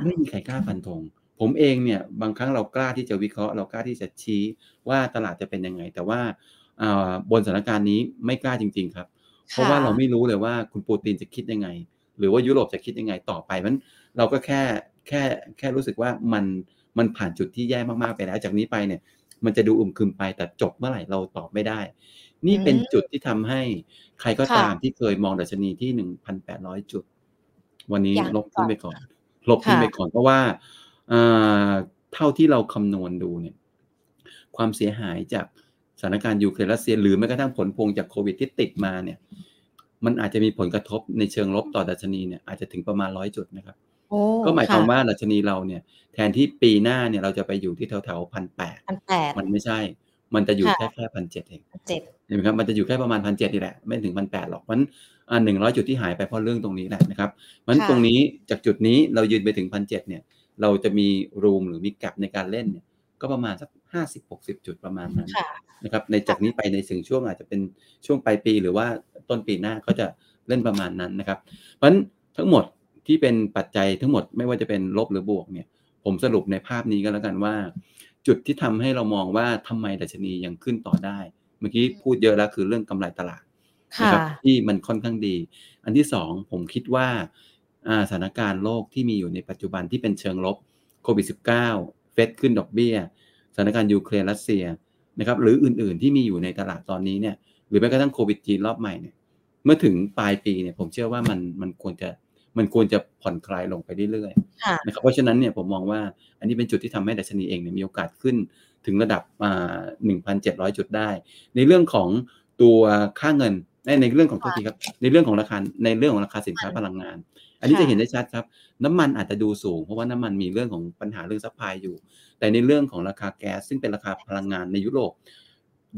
ไม่มีใครกล้าฟันธงผมเองเนี่ยบางครั้งเรากล้าที่จะวิเคราะห์เรากล้าที่จะชี้ว่าตลาดจะเป็นยังไงแต่ว่าบนสถานการณ์นี้ไม่กล้าจริงๆครับเพราะว่าเราไม่รู้เลยว่าคุณปูตินจะคิดยังไงหรือว่ายุโรปจะคิดยังไงต่อไปมันเราก็แค่แค่แค่รู้สึกว่ามันมันผ่านจุดที่แย่มากๆไปแล้วจากนี้ไปเนี่ยมันจะดูอึมครึมไปแต่จบเมื่อไหร่เราตอบไม่ได้นี่เป็นจุดที่ทำให้ใครก็ตามที่เคยมองดัชนีที่ หนึ่งพันแปดร้อย จุดวันนี้ลบขึ้นไปก่อนลบขึ้นไปก่อนเพราะว่าเท่าที่เราคำนวณดูเนี่ยความเสียหายจากสถานการณ์ยูเครนรัสเซียหรือแม้กระทั่งผลพวงจากโควิดที่ติดมาเนี่ยมันอาจจะมีผลกระทบในเชิงลบต่อดัชนีเนี่ยอาจจะถึงประมาณร้อยจุดนะครับก็หมายความว่าดัชนีเราเนี่ยแทนที่ปีหน้าเนี่ยเราจะไปอยู่ที่แถวๆ หนึ่งพันแปดร้อย มันไม่ใช่มันจะอยู่แค่แค่ หนึ่งพันเจ็ดร้อย เองเห็นมั้ยครับมันจะอยู่แค่ประมาณ หนึ่งพันเจ็ดร้อย นี่แหละไม่ถึง หนึ่งพันแปดร้อย หรอกมันอ่าหนึ่งร้อยจุดที่หายไปเพราะเรื่องตรงนี้แหละนะครับงั้นตรงนี้จากจุดนี้เรายืนไปถึง หนึ่งพันเจ็ดร้อย เนี่ยเราจะมีรูมหรือมีแกปในการเล่นเนี่ยก็ประมาณสัก ห้าสิบถึงหกสิบ จุดประมาณนั้นนะครับในจากนี้ไปในถึงช่วงอาจจะเป็นช่วงปลายปีหรือว่าต้นปีหน้าก็จะเล่นประมาณนั้นนะครับเพราะฉะนั้นทั้งหมดที่เป็นปัจจัยทั้งหมดไม่ว่าจะเป็นลบหรือบวกเนี่ยผมสรุปในภาพนี้ก็แล้วกันว่าจุดที่ทำให้เรามองว่าทำไมดัชนียังขึ้นต่อได้เมื่อกี้พูดเยอะแล้วคือเรื่องกำไรตลาดนะครับที่มันค่อนข้างดีอันที่สองผมคิดว่าสถานการณ์โลกที่มีอยู่ในปัจจุบันที่เป็นเชิงลบโควิดสิบเก้า เฟดขึ้นดอกเบี้ยสถานการณ์ยูเครนรัสเซียนะครับหรืออื่นๆที่มีอยู่ในตลาดตอนนี้เนี่ยหรือแม้กระทั่งโควิดจีนรอบใหม่เนี่ยเมื่อถึงปลายปีเนี่ยผมเชื่อว่ามันมันควรจะมันควรจะผ่อนคลายลงไปเรื่อยๆนะครับเพราะฉะนั้นเนี่ยผมมองว่าอันนี้เป็นจุดที่ทำให้ดัชนีเองเนี่ยมีโอกาสขึ้นถึงระดับ หนึ่งพันเจ็ดร้อย จุดได้ในเรื่องของตัวค่าเงินในเรื่องของตัวที่ครับในเรื่องของราคาในเรื่องของราคาสินค้าพลังงานอันนี้จะเห็นได้ชัดครับน้ำมันอาจจะดูสูงเพราะว่าน้ำมันมีเรื่องของปัญหาเรื่องซัพพลายอยู่แต่ในเรื่องของราคาแก๊สซึ่งเป็นราคาพลังงานในยุโรป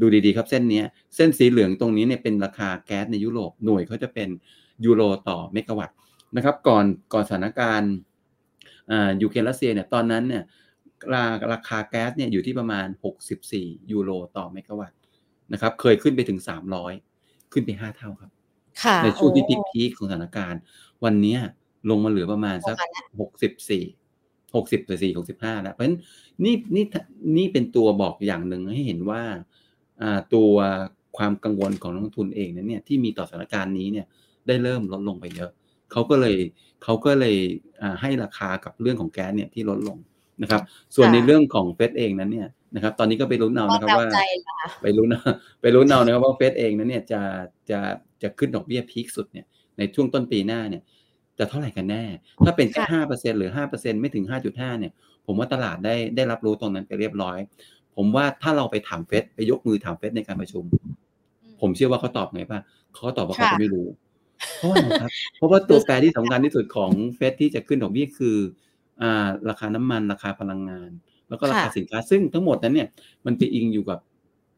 ดูดีๆครับเส้นนี้เส้นสีเหลืองตรงนี้เนี่ยเป็นราคาแก๊สในยุโรปหน่วยเขาจะเป็นยูโรต่อเมกะวัตต์นะครับก่อนก่อนสถานการณ์ยูเครนรัสเซียเนี่ยตอนนั้นเนี่ยราราคาแก๊สเนี่ยอยู่ที่ประมาณหกสิบสี่ยูโรต่อเมกะวัตต์นะครับเคยขึ้นไปถึงสามร้อยขึ้นไปห้าเท่าครับในช่วงที่พีคๆของสถานการณ์วันนี้ลงมาเหลือประมาณสักหกสิบสี่ หกสิบสี่ หกสิบห้าแล้วเพราะฉะนั้นนี่นี่นี่เป็นตัวบอกอย่างหนึ่งให้เห็นว่าอ่าตัวความกังวลของนักลงทุนเองนั้นเนี่ยที่มีต่อสถานการณ์นี้เนี่ยได้เริ่มลดลงไปเยอะเขาก็เลยเขาก็เลยให้ราคากับเรื่องของแก๊สเนี่ยที่ลดลงนะครับส่วนในเรื่องของเฟดเองนั้นเนี่ยนะครับตอนนี้ก็ไปลุ้นเอานะครับว่าไปลุ้นไปลุ้นเอานะครับว่าเฟดเองนั้นเนี่ยจะจะจะขึ้นดอกเบี้ยพีคสุดเนี่ยในช่วงต้นปีหน้าเนี่ยจะเท่าไหร่กันแน่ถ้าเป็นแค่ ห้าเปอร์เซ็นต์ หรือ ห้าเปอร์เซ็นต์ ไม่ถึง ห้าจุดห้า เนี่ยผมว่าตลาดได้ได้รับรู้ตรงนั้นไปเรียบร้อยผมว่าถ้าเราไปถามเฟดไปยกมือถามเฟดในการประชุมผมเชื่อว่าเขาตอบไงป่ะเขาตอบว่าเขาจะไม่รู้เพราะว่าครับเพราะว่าตัวแปรที่สำคัญที่สุดของเฟดที่จะขึ้นดอกเบี้ยคืออ่าราคาน้ำมันราคาพลังงานแล้วก็ราคาสินค้าซึ่งทั้งหมดนั้นเนี่ยมันไปอิงอยู่กับ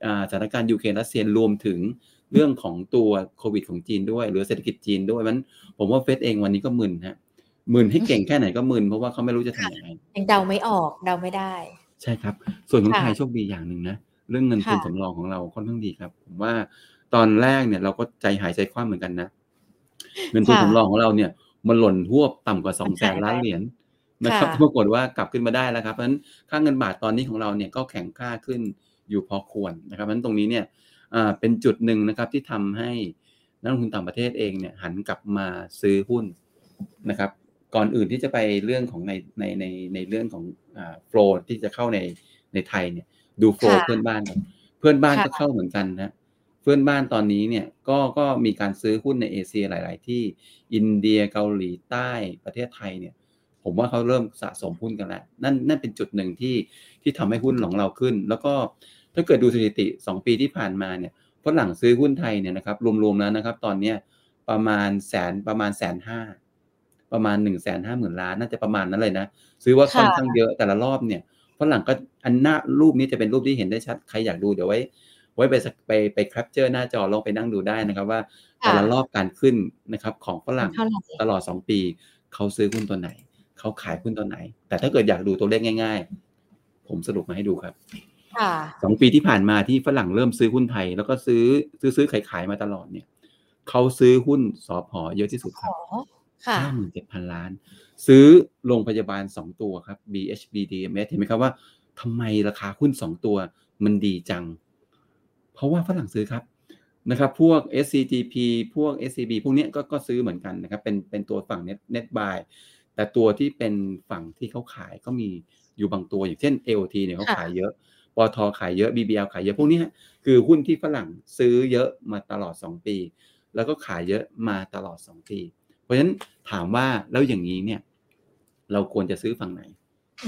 อ่าสถานการณ์ยูเครนรัสเซียรวมถึงเรื่องของตัวโควิดของจีนด้วยหรือเศรษฐกิจจีนด้วยมันผมว่าเฟดเองวันนี้ก็มึนฮะมึนให้เก่งแค่ไหนก็มึนเพราะว่าเขาไม่รู้จะทำยังไงยังเดาไม่ออกเดาไม่ได้ใช่ครับส่วนของไทยโชคดีอย่างนึงนะเรื่องเงินทุนสำรองของเราค่อนข้างดีครับผมว่า ตอนแรกเนี่ยเราก็ใจหายใจคว่ำเหมือนกันนะเงินทุนสำรองของเราเนี่ยมันหล่นฮวบต่ำกว่า สองแสน ล้านเหรียญนะครับปรากฏว่ากลับขึ้นมาได้แล้วครับเพราะฉะนั้นค่าเงินบาทตอนนี้ของเราเนี่ยก็แข็งค่าขึ้นอยู่พอควรนะครับเพราะฉะนั้นตรงนี้เนี่ยเป็นจุดหนึ่งนะครับที่ทำให้นักลงทุนต่างประเทศเองเนี่ยหันกลับมาซื้อหุ้นนะครับก่อนอื่นที่จะไปเรื่องของในในในในเรื่องของอ่าโฟลว์ที่จะเข้าในในไทยเนี่ยดูโฟลว์เพื่อนบ้านก่อนเพื่อนบ้านก็เข้าเหมือนกันนะเพื่อนบ้านตอนนี้เนี่ยก็ก็มีการซื้อหุ้นในเอเชียหลายๆที่อินเดียเกาหลีใต้ประเทศไทยเนี่ยผมว่าเขาเริ่มสะสมหุ้นกันแล้วนั่นนั่นเป็นจุดหนึ่งที่ที่ทำให้หุ้นของเราขึ้นแล้วก็ถ้าเกิดดูสถิติสองปีที่ผ่านมาเนี่ยฝรั่งซื้อหุ้นไทยเนี่ยนะครับรวมๆแล้วนะครับตอนนี้ประมาณแสนประมาณแสนห้าประมาณ หนึ่งแสนห้าหมื่น ล้านน่าจะประมาณนั้นเลยนะซื้อว่าค่อนข้างเยอะแต่ละรอบเนี่ยฝรั่งก็อันหน้ารูปนี้จะเป็นรูปที่เห็นได้ชัดใครอยากดูเดี๋ยวไว้ไว้ไปไปไปแคปเจอร์หน้าจอลงไปนั่งดูได้นะครับว่าแต่ละรอบการขึ้นนะครับของฝรั่งตลอดสองปีเขาซื้อหุ้นตัวไหนเขาขายหุ้นตัวไหนแต่ถ้าเกิดอยากดูตัวเลขง่ายๆผมสรุปมาให้ดูครับสองปีที่ผ่านมาที่ฝรั่งเริ่มซื้อหุ้นไทยแล้วก็ซื้อซื้อซื้อขายขายมาตลอดเนี่ยเขาซื้อหุ้นสผ.เยอะที่สุดครับห้าหมื่นเจ็ดพันล้านซื้อโรงพยาบาลสองตัวครับ บี เอช บี ดี เอ็ม เอส เห็นไหมครับว่าทำไมราคาหุ้นสองตัวมันดีจังเพราะว่าฝรั่งซื้อครับนะครับพวก เอส ซี จี พี พวก เอส ซี บี พวกนี้ก็ก็ซื้อเหมือนกันนะครับเป็นเป็นตัวฝั่ง net net buy แต่ตัวที่เป็นฝั่งที่เขาขายก็มีอยู่บางตัวอย่างเช่น เอ โอ ที เนี่ยเขาขายเยอะปตทขายเยอะ บี บี แอล ขายเยอะพวกนี้คือหุ้นที่ฝรั่งซื้อเยอะมาตลอดสองปีแล้วก็ขายเยอะมาตลอดสองปีเพราะฉะนั้นถามว่าแล้วอย่างนี้เนี่ยเราควรจะซื้อฝั่งไหน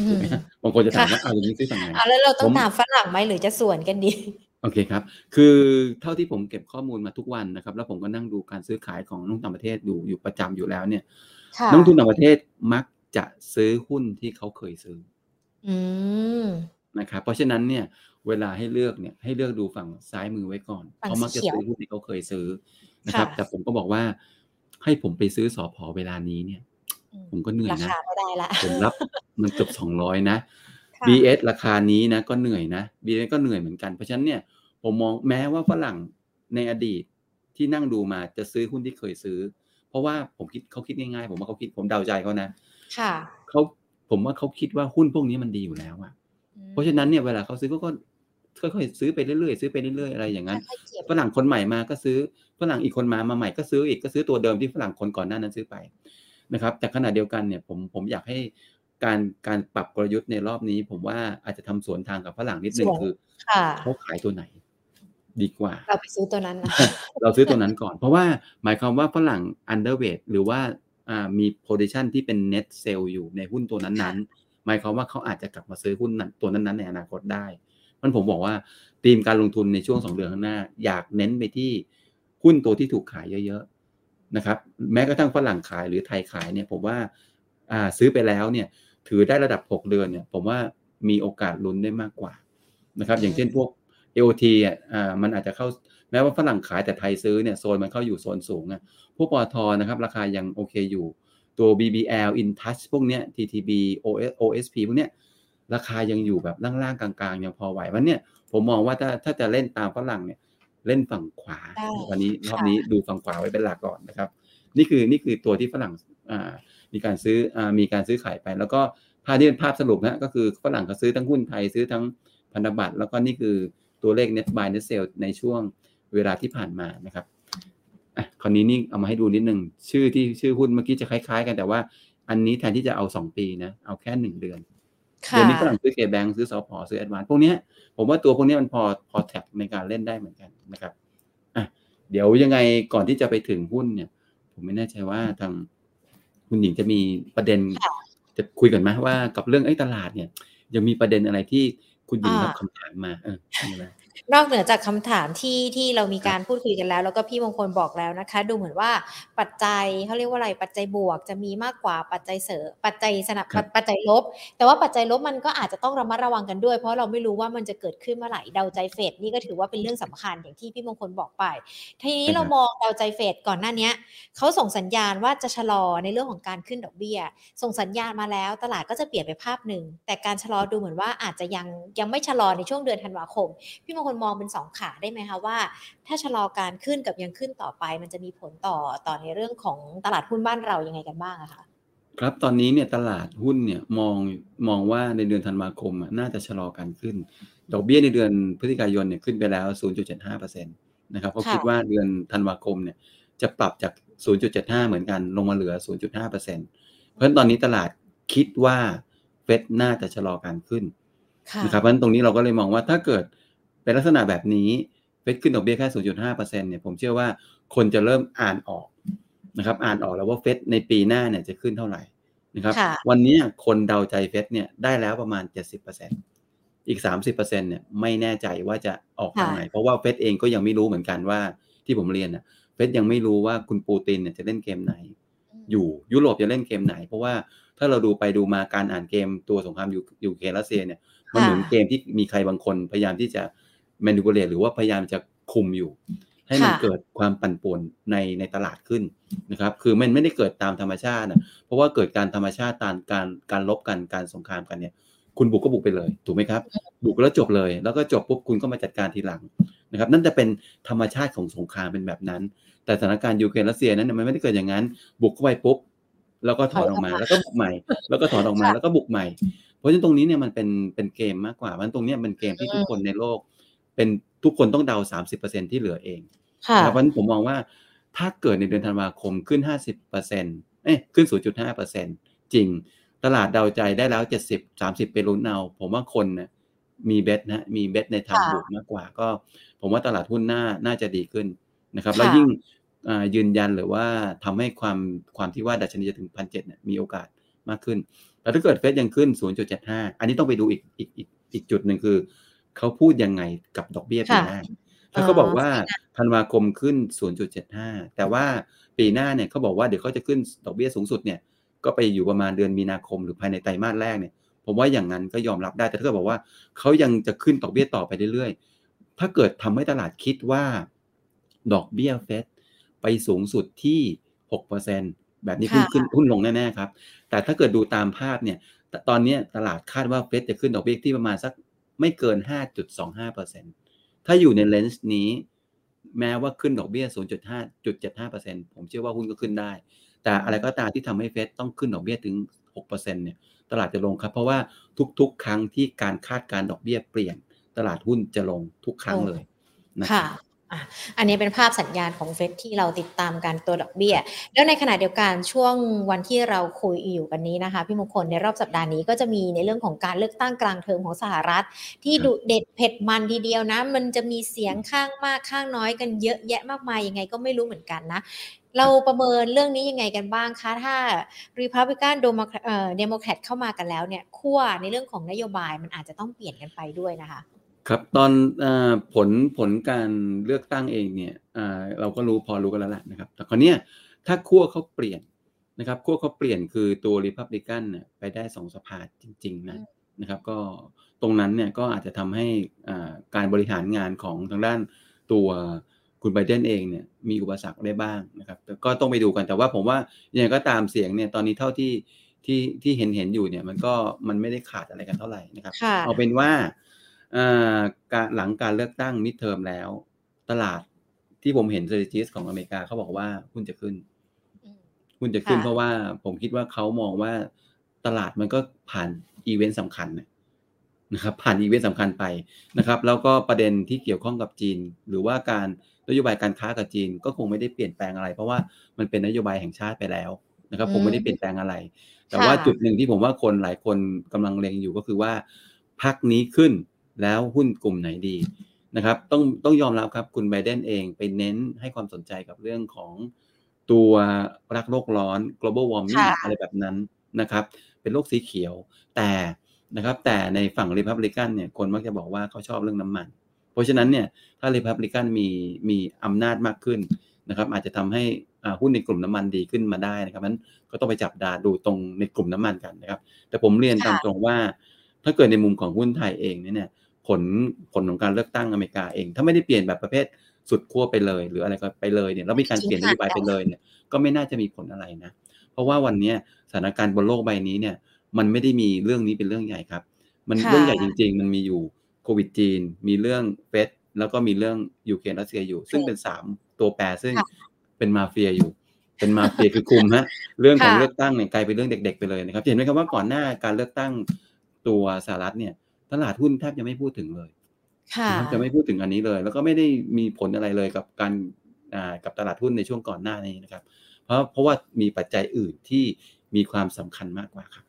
ถูกไหมบางคนจะถามว่าเอาอย่างนี้ซื้อฝั่งไหนเอาแล้วเราต้องตามฝรั่งไหมหรือจะส่วนกันดีโอเคครับคือเท่าที่ผมเก็บข้อมูลมาทุกวันนะครับแล้วผมก็นั่งดูการซื้อขายของนักลงทุนต่างประเทศดูอยู่ประจำอยู่แล้วเนี่ยนักลงทุนต่างประเทศมักจะซื้อหุ้นที่เขาเคยซื้อนะครับเพราะฉะนั้นเนี่ยเวลาให้เลือกเนี่ยให้เลือกดูฝั่งซ้ายมือไว้ก่อนเขามักจะซื้อหุ้นที่เขาเคยซื้อนะครับแต่ผมก็บอกว่าให้ผมไปซื้อสผ.เวลานี้เนี่ยผมก็เหนื่อยนะราคาไม่ได้ละผมรับมันจบสองร้อยนะ บี เอส ราคานี้นะก็เหนื่อยนะ บี เอส ก็เหนื่อยเหมือนกันเพราะฉะนั้นเนี่ยผมมองแม้ว่าฝรั่งในอดีตที่นั่งดูมาจะซื้อหุ้นที่เคยซื้อเพราะว่าผมคิดเขาคิดง่ายๆผมว่าเขาคิดผมเดาใจเขานะค่ะเขาผมว่าเขาคิดว่าหุ้นพวกนี้มันดีอยู่แล้วอะเพราะฉะนั้นเนี่ยเวลาเขาซื้อเขาก็ค่อยๆซื้อไปเรื่อยๆซื้อไปเรื่อยๆอะไรอย่างนั้นฝรั่งคนใหม่มาก็ซื้อฝรั่งอีกคนมามาใหม่ก็ซื้ออีกก็ซื้อตัวเดิมที่ฝรั่งคนก่อนหน้านั้นซื้อไปนะครับแต่ขณะเดียวกันเนี่ยผมผมอยากให้การการปรับกลยุทธ์ในรอบนี้ผมว่าอาจจะทำสวนทางกับฝรั่งนิดนึงคือเขาขายตัวไหนดีกว่าเราไปซื้อตัวนั้นนะ เราซื้อตัวนั้นก่อนเพราะว่าหมายความว่าฝรั่ง underweight หรือว่าอ่ามี position ที่เป็น net sell อยู่ในหุ้นตัวนั้นๆหมายความว่าเขาอาจจะกลับมาซื้อหุ้นตัวนั้นๆในอนาคตได้มันผมบอกว่าธีมการลงทุนในช่วงสองเดือนข้างหน้าอยากเน้นไปที่หุ้นตัวที่ถูกขายเยอะๆนะครับแม้กระทั่งฝรั่งขายหรือไทยขายเนี่ยผมว่าอ่าซื้อไปแล้วเนี่ยถือได้ระดับหกเดือนเนี่ยผมว่ามีโอกาสลุ้นได้มากกว่านะครับอย่างเช่นพวก เอ โอ ที อ่ะอ่ามันอาจจะเข้าแม้ว่าฝรั่งขายแต่ไทยซื้อเนี่ยโซนมันเข้าอยู่โซนสูงอ่ะพวกปตท.นะครับราคายังโอเคอยู่ตัว บี บี แอล In Touch พวกเนี้ย ที ที บี โอ เอส พี พวกเนี้ยราคายังอยู่แบบล่างๆกลางๆยังพอไหววันเนี่ยผมมองว่าถ้าถ้าจะเล่นตามฝรั่งเนี่ยเล่นฝั่งขวาวันนี้รอบนี้ดูฝั่งขวาไว้เป็นหลักก่อนนะครับนี่คือนี่คือตัวที่ฝรั่งมีการซื้อมีการซื้อขายไปแล้วก็ภาพนี้เป็นภาพสรุปนะก็คือฝรั่งเขาซื้อทั้งหุ้นไทยซื้อทั้งพันธบัตรแล้วก็นี่คือตัวเลข net buy net sell ในช่วงเวลาที่ผ่านมานะครับอ่ะคราวนี้นี่เอามาให้ดูนิดนึงชื่อที่ชื่อหุ้นเมื่อกี้จะคล้ายๆกันแต่ว่าอันนี้แทนที่จะเอาสองปีนะเอาแค่หนึ่งเดือนเดี๋ยวนี้ฝรั่งซื้อเกแบงค์ซื้อสพซื้อแอดวานซ์พวกนี้ผมว่าตัวพวกนี้มันพอพอแท็กในการเล่นได้เหมือนกันนะครับอ่ะเดี๋ยวยังไงก่อนที่จะไปถึงหุ้นเนี่ยผมไม่แน่ใจว่าทางคุณหญิงจะมีประเด็นจะคุยกันไหมว่ากับเรื่องไอ้ตลาดเนี่ยยังมีประเด็นอะไรที่คุณหญิงรับคำถามมาเออนอกเหนือจากคำถามที่ที่เรามีการพูดคุยกันแล้วแล้วก็พี่มงคลบอกแล้วนะคะดูเหมือนว่าปัจจัยเขาเรียกว่าอะไรปัจจัยบวกจะมีมากกว่าปัจจัยเสริมปัจจัยสนับปัจจัยลบแต่ว่าปัจจัยลบมันก็อาจจะต้องระมัดระวังกันด้วยเพราะเราไม่รู้ว่ามันจะเกิดขึ้นเมื่อไหร่เดาใจเฟดนี่ก็ถือว่าเป็นเรื่องสำคัญอย่างที่พี่มงคลบอกไปทีนี้เรามองเดาใจเฟดก่อนหน้านี้เขาส่งสัญญาณว่าจะชะลอในเรื่องของการขึ้นดอกเบี้ยส่งสัญญาณมาแล้วตลาดก็จะเปลี่ยนไปภาพนึงแต่การชะลอดูเหมือนว่าอาจจะยังยังไม่ชะลอในช่วงเดือนธันวาคมพี่มง างคนมองเป็นสองขาได้ไหมคะว่าถ้าชะลอการขึ้นกับยังขึ้นต่อไปมันจะมีผลต่อต่อในเรื่องของตลาดหุ้นบ้านเรายังไงกันบ้างอะคะครับตอนนี้เนี่ยตลาดหุ้นเนี่ยมองมองว่าในเดือนธันวาคมน่าจะชะลอการขึ้นดอกเบี้ยในเดือนพฤศจิกายนเนี่ยขึ้นไปแล้ว ศูนย์จุดเจ็ดห้าเปอร์เซ็นต์ นะครับเพราะคิดว่าเดือนธันวาคมเนี่ยจะปรับจาก ศูนย์จุดเจ็ดห้า เหมือนกันลงมาเหลือ ศูนย์จุดห้าเปอร์เซ็นต์ เพราะฉะนั้นตอนนี้ตลาดคิดว่าเฟดน่าจะชะลอการขึ้นนะครับเพราะฉะนั้นตรงนี้เราก็เลยมองว่าถ้าเกิดเป็นลักษณะแบบนี้เฟดขึ้นดอกเบี้ยแค่ ศูนย์จุดห้าเปอร์เซ็นต์ เนี่ยผมเชื่อว่าคนจะเริ่มอ่านออกนะครับอ่านออกแล้วว่าเฟดในปีหน้าเนี่ยจะขึ้นเท่าไหร่นะครับวันนี้คนเดาใจเฟดเนี่ยได้แล้วประมาณ เจ็ดสิบเปอร์เซ็นต์ อีก สามสิบเปอร์เซ็นต์ เนี่ยไม่แน่ใจว่าจะออกทางไหนเพราะว่าเฟดเองก็ยังไม่รู้เหมือนกันว่าที่ผมเรียนนะเฟดยังไม่รู้ว่าคุณปูตินเนี่ยจะเล่นเกมไหนอยู่ยุโรปจะเล่นเกมไหนเพราะว่าถ้าเราดูไปดูมาการอ่านเกมตัวสงครามยูเครนรัสเซียเนี่ยมันเหมือนเกมที่มีใครบางคนพยายามที่จะแมนิปูเลตหรือว่าพยายามจะคุมอยู่ให้มันเกิดความปั่นป่วนในในตลาดขึ้นนะครับคือมันไม่ได้เกิดตามธรรมชาตินะเพราะว่าเกิดการธรรมชาติตามการการลบกันการสงครามกันเนี่ยคุณบุกก็บุกไปเลยถูกไหมครับบุกแล้วจบเลยแล้วก็จบปุ๊บคุณก็มาจัดการทีหลังนะครับนั่นจะเป็นธรรมชาติของสงครามเป็นแบบนั้นแต่สถานการณ์ยูเครนรัสเซียนั้นมันไม่ได้เกิดอย่างนั้นบุกเข้าไปปุ๊บแล้วก็ถอนออกมาแล้วก็บุกใหม่แล้วก็ถอนออกมาแล้วก็บุกใหม่เพราะฉะนั้นตรงนี้เนี่ยมันเป็นเป็นเกมมากกว่ามันตรงนี้เป็นเกมที่ทุกคนในโลกเป็นทุกคนต้องเดา สามสิบเปอร์เซ็นต์ ที่เหลือเองเพราะฉะนั้นผมมองว่าถ้าเกิดในเดือนธันวาคมขึ้น ห้าสิบเปอร์เซ็นต์ เอ้ยขึ้น ศูนย์จุดห้าเปอร์เซ็นต์ จริงตลาดเดาใจได้แล้วเจ็ดสิบ สามสิบเป็นลุ้นเอาผมว่าคนนะมีเบสนะมีเบสในทางบวกมากกว่าก็ผมว่าตลาดหุ้นน่าน่าจะดีขึ้นนะครับแล้วยิ่งยืนยันหรือว่าทำให้ความความที่ว่าดัชนีจะถึง หนึ่งพันเจ็ดร้อย เนี่ยมีโอกาสมากขึ้นแต่ถ้าเกิดเฟดยังขึ้น ศูนย์จุดเจ็ดห้า อันนี้ต้องไปดูอีกอีกอีกอีกจุดนึงคือเขาพูดยังไงกับดอกเบี้ยปีหน้าถ้าเขาบอกว่าธันวาคมขึ้น ศูนย์จุดเจ็ดห้า แต่ว่าปีหน้าเนี่ยเขาบอกว่าเดี๋ยวเขาจะขึ้นดอกเบี้ยสูงสุดเนี่ยก็ไปอยู่ประมาณเดือนมีนาคมหรือภายในไตรมาสแรกเนี่ยผมว่าอย่างนั้นก็ยอมรับได้แต่ถ้าเขาบอกว่าเขายังจะขึ้นดอกเบี้ยต่อไปเรื่อยๆถ้าเกิดทำให้ตลาดคิดว่าดอกเบี้ยเฟดไปสูงสุดที่ หกเปอร์เซ็นต์ แบบนี้ขึ้นขึ้นหุ้นลงแน่ๆครับแต่ถ้าเกิดดูตามภาพเนี่ยตอนนี้ตลาดคาดว่าเฟดจะขึ้นดอกเบี้ยที่ประมาณสักไม่เกิน ห้าจุดสองห้าเปอร์เซ็นต์ ถ้าอยู่ในเลนส์นี้แม้ว่าขึ้นดอกเบี้ย ศูนย์จุดห้า จุดเจ็ดห้าเปอร์เซ็นต์ ผมเชื่อว่าหุ้นก็ขึ้นได้แต่อะไรก็ตามที่ทำให้เฟดต้องขึ้นดอกเบี้ยถึง หกเปอร์เซ็นต์ เนี่ยตลาดจะลงครับเพราะว่าทุกๆครั้งที่การคาดการดอกเบี้ยเปลี่ยนตลาดหุ้นจะลงทุกครั้งเลยนะครับอันนี้เป็นภาพสัญญาณของเฟดที่เราติดตามการตัวดอกเบี้ยแล้วในขณะเดียวกันช่วงวันที่เราคุยอยู่กันนี้นะคะพี่มงคลในรอบสัปดาห์นี้ก็จะมีในเรื่องของการเลือกตั้งกลางเทอมของสหรัฐที่ดุเด็ดเผ็ดมันทีเดียวนะมันจะมีเสียงข้างมากข้างน้อยกันเยอะแยะมากมายยังไงก็ไม่รู้เหมือนกันนะเราประเมินเรื่องนี้ยังไงกันบ้างคะถ้า Republican Democrat เข้ามากันแล้วเนี่ยขั้วในเรื่องของนโยบายมันอาจจะต้องเปลี่ยนกันไปด้วยนะคะครับตอนอผลผลการเลือกตั้งเองเนี่ยเราก็รู้พอรู้กันแล้วแหละนะครับแต่คราวนี้ถ้าขั้วเขาเปลี่ยนนะครับขั้วเขาเปลี่ยนคือตัว Republican เนี่ยไปได้สองสภาจริงๆนะนะครับก็ตรงนั้นเนี่ยก็อาจจะทำให้การบริหารงานของทางด้านตัวคุณไบเดนเองเนี่ยมีอุปสรรคได้บ้างนะครับก็ต้องไปดูกันแต่ว่าผมว่าอย่างก็ตามเสียงเนี่ยตอนนี้เท่าที่ที่ที่เห็นเห็นอยู่เนี่ยมันก็มันไม่ได้ขาดอะไรกันเท่าไหร่นะครับเอาเป็นว่าหลังการเลือกตั้งมิดเทอมแล้วตลาดที่ผมเห็น strategist ของอเมริกาเขาบอกว่าหุ้นจะขึ้นหุ้นจะขึ้นเพราะว่าผมคิดว่าเขามองว่าตลาดมันก็ผ่านอีเวนต์สำคัญนะครับผ่านอีเวนต์สำคัญไปนะครับแล้วก็ประเด็นที่เกี่ยวข้องกับจีนหรือว่าการนโยบายการค้ากับจีนก็คงไม่ได้เปลี่ยนแปลงอะไรเพราะว่ามันเป็นนโยบายแห่งชาติไปแล้วนะครับคงไม่ได้เปลี่ยนแปลงอะไรแต่ว่าจุดหนึ่งที่ผมว่าคนหลายคนกำลังเล็งอยู่ก็คือว่าพรรคนี้ขึ้นแล้วหุ้นกลุ่มไหนดีนะครับต้องต้องยอมรับครับคุณไบเดนเองไปเน้นให้ความสนใจกับเรื่องของตัวรักโลกร้อน global warming อะไรแบบนั้นนะครับเป็นโลกสีเขียวแต่นะครับแต่ในฝั่ง Republican เนี่ยคนมักจะบอกว่าเขาชอบเรื่องน้ำมันเพราะฉะนั้นเนี่ยถ้า Republican มีมีอำนาจมากขึ้นนะครับอาจจะทำให้หุ้นในกลุ่มน้ำมันดีขึ้นมาได้นะครับนั้นก็ต้องไปจับตาดูตรงในกลุ่มน้ำมันกันนะครับแต่ผมเรียนตามตรงว่าถ้าเกิดในมุมของหุ้นไทยเองเนี่ยผลผลของการเลือกตั้งอเมริกาเองถ้าไม่ได้เปลี่ยนแบบประเภทสุดขั้วไปเลยหรืออะไรก็ไปเลยเนี่ยแล้วมีการเปลี่ยนนโยบายไปเลยเนี่ยก็ไม่น่าจะมีผลอะไรนะเพราะว่าวันนี้สถานการณ์บนโลกใบนี้เนี่ยมันไม่ได้มีเรื่องนี้เป็นเรื่องใหญ่ครับมันเรื่องใหญ่จริงๆมันมีอยู่ โควิดจีนมีเรื่องเฟดแล้วก็มีเรื่องยูเครนรัสเซียอยู่ซึ่งเป็นสามตัวแปรซึ่งเป็นมาเฟียอยู่เป็นมาเฟียคือคุมฮะเรื่องของเลือกตั้งเนี่ยกลายเป็นเรื่องเด็กๆไปเลยนะครับเห็นไหมครับว่าก่อนหน้าการเลือกตั้งตัวสหรัฐเนี่ยตลาดหุ้นแทบจะไม่พูดถึงเลยจะไม่พูดถึงอันนี้เลยแล้วก็ไม่ได้มีผลอะไรเลยกับการกับตลาดหุ้นในช่วงก่อนหน้านี้นะครับเพราะเพราะว่ามีปัจจัยอื่นที่มีความสำคัญมากกว่าครับ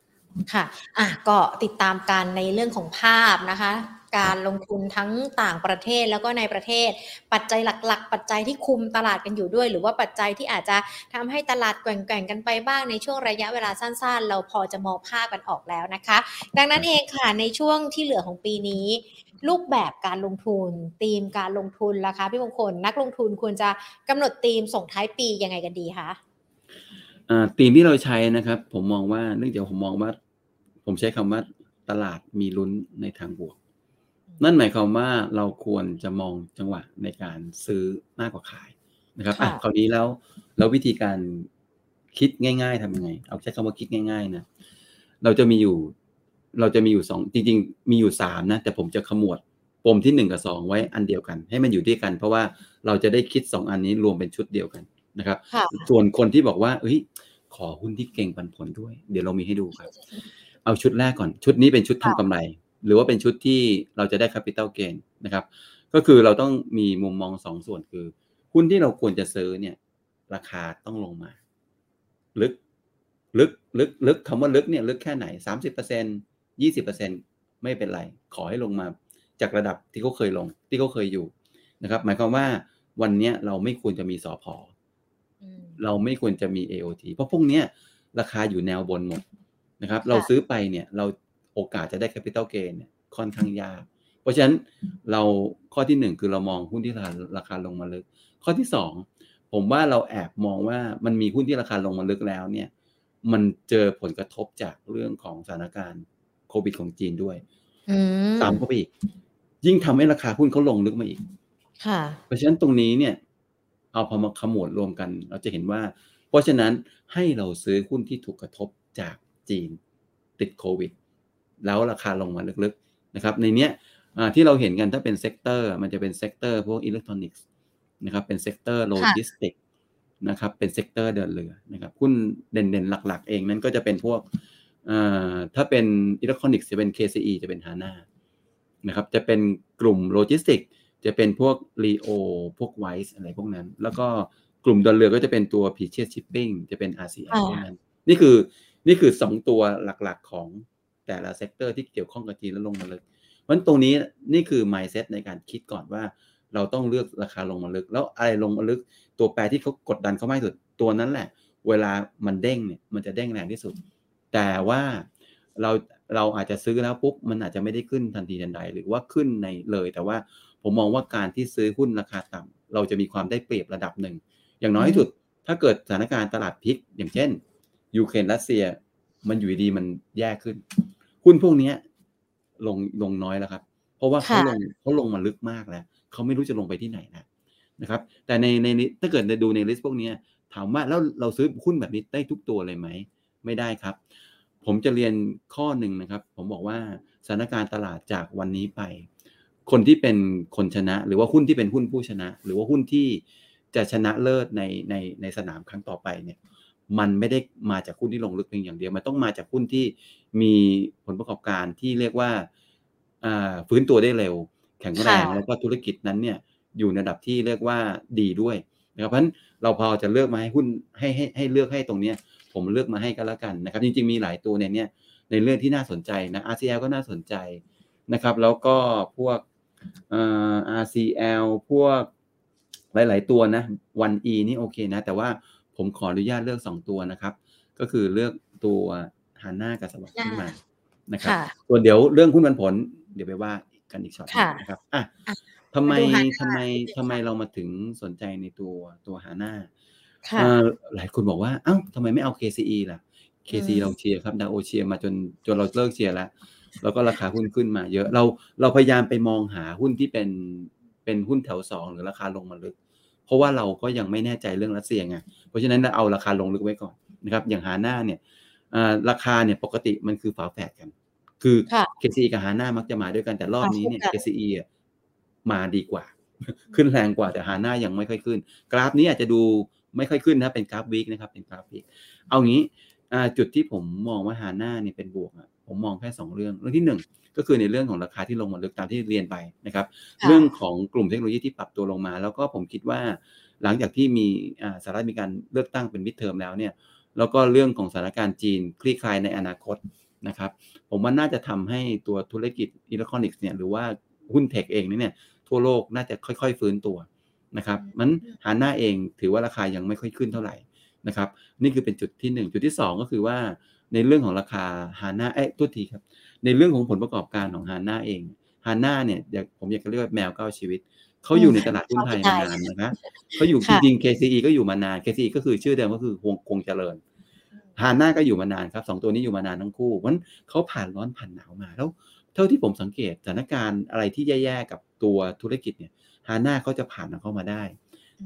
ค่ะอ่ะก็ติดตามกันในเรื่องของภาพนะคะการลงทุนทั้งต่างประเทศแล้วก็ในประเทศปัจจัยหลักๆปัจจัยที่คุมตลาดกันอยู่ด้วยหรือว่าปัจจัยที่อาจจะทำให้ตลาดแกว่งๆกันไปบ้างในช่วงระยะเวลาสั้นๆเราพอจะมองภาพกันออกแล้วนะคะดังนั้นเองค่ะในช่วงที่เหลือของปีนี้รูปแบบการลงทุนธีมการลงทุนล่ะคะพี่มงคลนักลงทุนควรจะกำหนดธีมส่งท้ายปียังไงกันดีคะอ่าธีมที่เราใช้นะครับผมมองว่าเนื่องจากผมมองว่าผมใช้คำว่าตลาดมีลุ้นในทางบวกนั่นหมายความว่าเราควรจะมองจังหวะในการซื้อมากกว่าขายนะครับอ่ะคราวนี้แล้วแล้ววิธีการคิดง่ายๆทำยังไงเอาใช้คำว่าคิดง่ายๆนะเราจะมีอยู่เราจะมีอยู่สองจริงๆมีอยู่สามนะแต่ผมจะขมวดปมที่หนึ่งกับสองไว้อันเดียวกันให้มันอยู่ด้วยกันเพราะว่าเราจะได้คิดสองอันนี้รวมเป็นชุดเดียวกันนะครับส่วนคนที่บอกว่าเอ้ยขอหุ้นที่เก่งปันผลด้วยเดี๋ยวเรามีให้ดูครับเอาชุดแรกก่อนชุดนี้เป็นชุดทำกำไรหรือว่าเป็นชุดที่เราจะได้ capital gain นะครับก็คือเราต้องมีมุมมองสองส่วนคือหุ้นที่เราควรจะซื้อเนี่ยราคาต้องลงมาลึกลึกลึกลึกคำว่าลึกเนี่ยลึกแค่ไหน สามสิบเปอร์เซ็นต์ ยี่สิบเปอร์เซ็นต์ ไม่เป็นไรขอให้ลงมาจากระดับที่เขาเคยลงที่เขาเคยอยู่นะครับหมายความว่าวันนี้เราไม่ควรจะมีสผ.เราไม่ควรจะมี เอ โอ ที เพราะพวกเนี้ยราคาอยู่แนวบนหมดนะครับเราซื้อไปเนี่ยเราโอกาสจะได้ capital gain เนี่ยค่อนข้างยากเพราะฉะนั้นเราข้อที่หนึ่งคือเรามองหุ้นที่ราคาราคาลงมาลึกข้อที่สองผมว่าเราแอบมองว่ามันมีหุ้นที่ราคาลงมาลึกแล้วเนี่ยมันเจอผลกระทบจากเรื่องของสถานการณ์โควิดของจีนด้วยอืมตามเข้าไปอีกยิ่งทำให้ราคาหุ้นเขาลงลึกมาอีกค่ะเพราะฉะนั้นตรงนี้เนี่ยเอาพอมาขมวดรวมกันเราจะเห็นว่าเพราะฉะนั้นให้เราซื้อหุ้นที่ถูกกระทบจากจีนติดโควิดแล้วราคาลงมาลึกๆนะครับในเนี้ยที่เราเห็นกันถ้าเป็นเซกเตอร์มันจะเป็นเซกเตอร์พวกอิเล็กทรอนิกส์นะครับเป็นเซกเตอร์โลจิสติกส์นะครับเป็นเซกเตอร์เดินเรือนะครับหุ้นเด่นๆหลักๆเองนั้นก็จะเป็นพวกถ้าเป็นอิเล็กทรอนิกส์จะเป็น เค ซี อี จะเป็น Hana นะครับจะเป็นกลุ่มโลจิสติกส์จะเป็นพวก แอล อี โอ พวก Wise อะไรพวกนั้นแล้วก็กลุ่มเดินเรือก็จะเป็นตัว Peach Shipping จะเป็น อาร์ ซี แอล นั้นนี่คือนี่คือสองตัวหลักๆของแต่ละเซกเตอร์ที่เกี่ยวข้องกับจีนแล้วลงมาลึกเพราะฉะนั้นตรงนี้นี่คือ mindset ในการคิดก่อนว่าเราต้องเลือกราคาลงมาลึกแล้วอะไรลงมาลึกตัวแปรที่เขากดดันเขามากที่สุดตัวนั้นแหละเวลามันเด้งเนี่ยมันจะเด้งแรงที่สุดแต่ว่าเราเราอาจจะซื้อแล้วปุ๊บมันอาจจะไม่ได้ขึ้นทันทีทันใดหรือว่าขึ้นในเลยแต่ว่าผมมองว่าการที่ซื้อหุ้นราคาต่ำเราจะมีความได้เปรียบระดับหนึ่งอย่างน้อยที่สุดถ้าเกิดสถานการณ์ตลาดพลิกอย่างเช่นยูเครนรัสเซียมันอยู่ดีมันแย่ขึ้นหุ้นพวกนี้ลงลงน้อยแล้วครับเพราะว่าเขาลงเขาลงมาลึกมากแล้วเขาไม่รู้จะลงไปที่ไหนนะนะครับแต่ในในถ้าเกิดดูในลิสต์พวกนี้ถามว่าแล้วเราซื้อหุ้นแบบนี้ได้ทุกตัวเลยไหมไม่ได้ครับผมจะเรียนข้อหนึ่งนะครับผมบอกว่าสถานการณ์ตลาดจากวันนี้ไปคนที่เป็นคนชนะหรือว่าหุ้นที่เป็นหุ้นผู้ชนะหรือว่าหุ้นที่จะชนะเลิศในในในสนามครั้งต่อไปเนี่ยมันไม่ได้มาจากหุ้นที่ลงลึกเพียงอย่างเดียวมันต้องมาจากหุ้นที่มีผลประกอบการที่เรียกว่าฟื้นตัวได้เร็วแข็งแรงแล้วก็ธุรกิจนั้นเนี่ยอยู่ในระดับที่เรียกว่าดีด้วยนะครับเพราะฉะนั้นเราพอจะเลือกมาให้หุ้นให้ให้ให้เลือกให้ตรงเนี้ยผมเลือกมาให้ก็แล้วกันนะครับจริงๆมีหลายตัวในเนี้ยในเรื่องที่น่าสนใจนะ อาร์ ซี แอล ก็น่าสนใจนะครับแล้วก็พวกเอ่อ อาร์ ซี แอล พวกหลายๆตัวนะ วัน อี นี่โอเคนะแต่ว่าผมขออนุญาตเลือกสองตัวนะครับก็คือเลือกตัวฮาน่ากับสวัสดิ์ขึ้นมานะครับส่วนเดี๋ยวเรื่องหุ้นปันผลเดี๋ยวไปว่ากันอีกช็อตนะครับอ่ะทำไมทำไมทำไมเรามาถึงสนใจในตัวตัวฮาน่าหลายคนบอกว่าเอ้าทำไมไม่เอา เค ซี อี ล่ะ เค ซี อี เราเชียร์ครับดาวโอเชียร์มาจนจนเราเลิกเชียร์แล้วแล้วก็ราคาหุ้นขึ้นมาเยอะเราเราพยายามไปมองหาหุ้นที่เป็นเป็นหุ้นแถวสองหรือราคาลงมาลึกเพราะว่าเราก็ยังไม่แน่ใจเรื่องรัสเซียไงเพราะฉะนั้นเราเอาราคาลงลึกไว้ก่อนนะครับอย่างฮาน่าเนี่ยราคาเนี่ยปกติมันคือฝาแฝดกัน คือ เค ซี อี กับฮาน่ามักจะมาด้วยกันแต่รอบนี้เนี่ย เค ซี อี มาดีกว่าขึ้นแรงกว่าแต่ฮาน่ายังไม่ค่อยขึ้นกราฟนี้อาจจะดูไม่ค่อยขึ้นนะเป็นกราฟวีคนะครับเป็นกราฟวีคเอางี้จุดที่ผมมองว่าฮาน่าเนี่ยเป็นบวกอ่ะผมมองแค่สองเรื่องเรื่องที่หนึ่งก็คือในเรื่องของราคาที่ลงมาลึกตามที่เรียนไปนะครับเรื่องของกลุ่มเทคโนโลยีที่ปรับตัวลงมาแล้วก็ผมคิดว่าหลังจากที่มีสหรัฐมีการเลือกตั้งเป็นมิดเทอมแล้วเนี่ยแล้วก็เรื่องของสถานการณ์จีนคลี่คลายในอนาคตนะครับผมว่าน่าจะทำให้ตัวธุรกิจอิเล็กทรอนิกส์เนี่ยหรือว่าหุ้นเทคเองนี่เนี่ยทั่วโลกน่าจะค่อยๆฟื้นตัวนะครับมันฮาน่าเองถือว่าราคายังไม่ค่อยขึ้นเท่าไหร่นะครับนี่คือเป็นจุดที่หนึ่งจุดที่สองก็คือว่าในเรื่องของราคาฮาน่าเอ๊ะทุกทีครับในเรื่องของผลประกอบการของฮาน่าเองฮาน่าเนี่ยผมอยากจะเรียกว่าแมวเก้าชีวิตเขาอยู่ในตลาดหุ้นไทยมานานนะเขาอยู่จริงๆ เค ซี อี ก็อยู่มานาน เค ซี อี ก็คือชื่อเดิมก็คือคงเจริญฮาน่าก็อยู่มานานครับสองตัวนี้อยู่มานานทั้งคู่เพราะฉะนั้นเขาผ่านร้อนผ่านหนาวมาแล้วเท่าที่ผมสังเกตสถานการณ์อะไรที่แย่ๆกับตัวธุรกิจเนี่ยฮาน่าเขาจะผ่านเข้ามาได้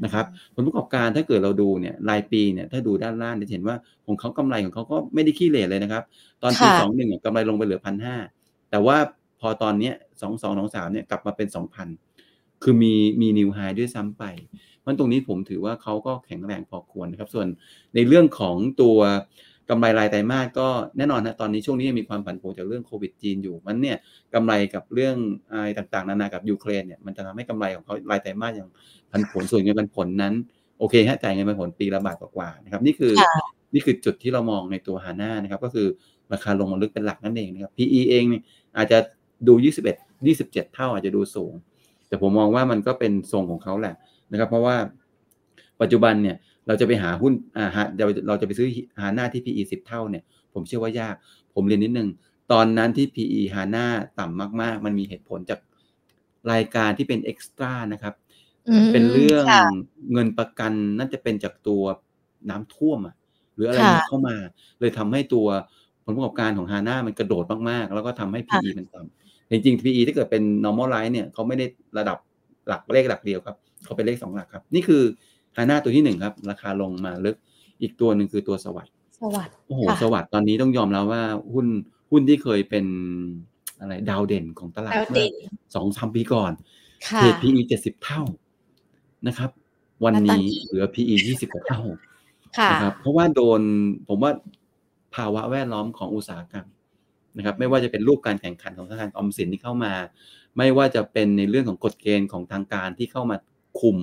นะครับผลประกอบการถ้าเกิดเราดูเนี่ยรายปีเนี่ยถ้าดูด้านล่างจะเห็นว่าของเขากำไรของเขาก็ไม่ได้ขี้เหร่เลยนะครับตอนปีสองหนึ่งกำไรลงไปเหลือพันห้าแต่ว่าพอตอนนี้สองสองสองสามเนี่ยกลับมาเป็นสองพันคือมีมีนิวไฮด้วยซ้ำไปมันตรงนี้ผมถือว่าเขาก็แข็งแรงพอควรนะครับส่วนในเรื่องของตัวกำไรรายไตรมาสก็แน่นอนนะตอนนี้ช่วงนี้มีความผันผวนจากเรื่องโควิดจีนอยู่มันเนี่ยกำไรกับเรื่องอะไรต่างๆนานากับยูเครนเนี่ยมันจะทำให้กำไรของเขารายไตรมาสยังผันผวนส่วนเงินปันผลนั้นโอเคฮะจ่ายเงินปันผลปีละบาทกว่าๆนะครับนี่คือนี่คือจุดที่เรามองในตัวฮาน่านะครับก็คือราคาลงมาลึกเป็นหลักนั่นเองนะครับ พี อี เองเนี่ยอาจจะดูยี่สิบเอ็ด ยี่สิบเจ็ดเท่าอาจจะดูสูงแต่ผมมองว่ามันก็เป็นทรงของเขาแหละนะครับเพราะว่าปัจจุบันเนี่ยเราจะไปหาหุ้นอ่าฮะเราจะไปซื้อฮาน่าที่ พี อี สิบเท่าเนี่ยผมเชื่อว่ายากผมเรียนนิดนึงตอนนั้นที่ พี อี ฮาน่าต่ำมากๆมันมีเหตุผลจากรายการที่เป็นเอ็กซ์ตร้านะครับเป็นเรื่องเงินประกันน่าจะเป็นจากตัวน้ำท่วมอ่ะหรืออะไรเข้ามาเลยทำให้ตัวผลประกอบการของฮาน่ามันกระโดดมากๆแล้วก็ทำให้ พี อี มันต่ำจริงๆ พี อี ถ้าเกิดเป็น normalize เนี่ยเขาไม่ได้ระดับหลักเลขหลักเดียวครับเขาเป็นเลขสองหลักครับนี่คือฮาน่าตัวที่หนึ่งครับราคาลงมาลึกอีกตัวหนึ่งคือตัวสวัสด์สวัสด์โอ้โหสวัสด์ตอนนี้ต้องยอมแล้วว่าหุ้นหุ้นที่เคยเป็นอะไรดาวเด่นของตลาดเมื่อ สองถึงสาม ปีก่อนเทรด พี อี เจ็ดสิบเท่านะครับวันนี้เหลือ พี อี ยี่สิบกว่าเท่านะครับเพราะว่าโดนผมว่าภาวะแวดล้อมของอุตสาหกรรมนะครับไม่ว่าจะเป็นรูปการแข่งขันของธนาคารออมสินที่เข้ามาไม่ว่าจะเป็นในเรื่องของกฎเกณฑ์ของทางการที่เข้ามาคุม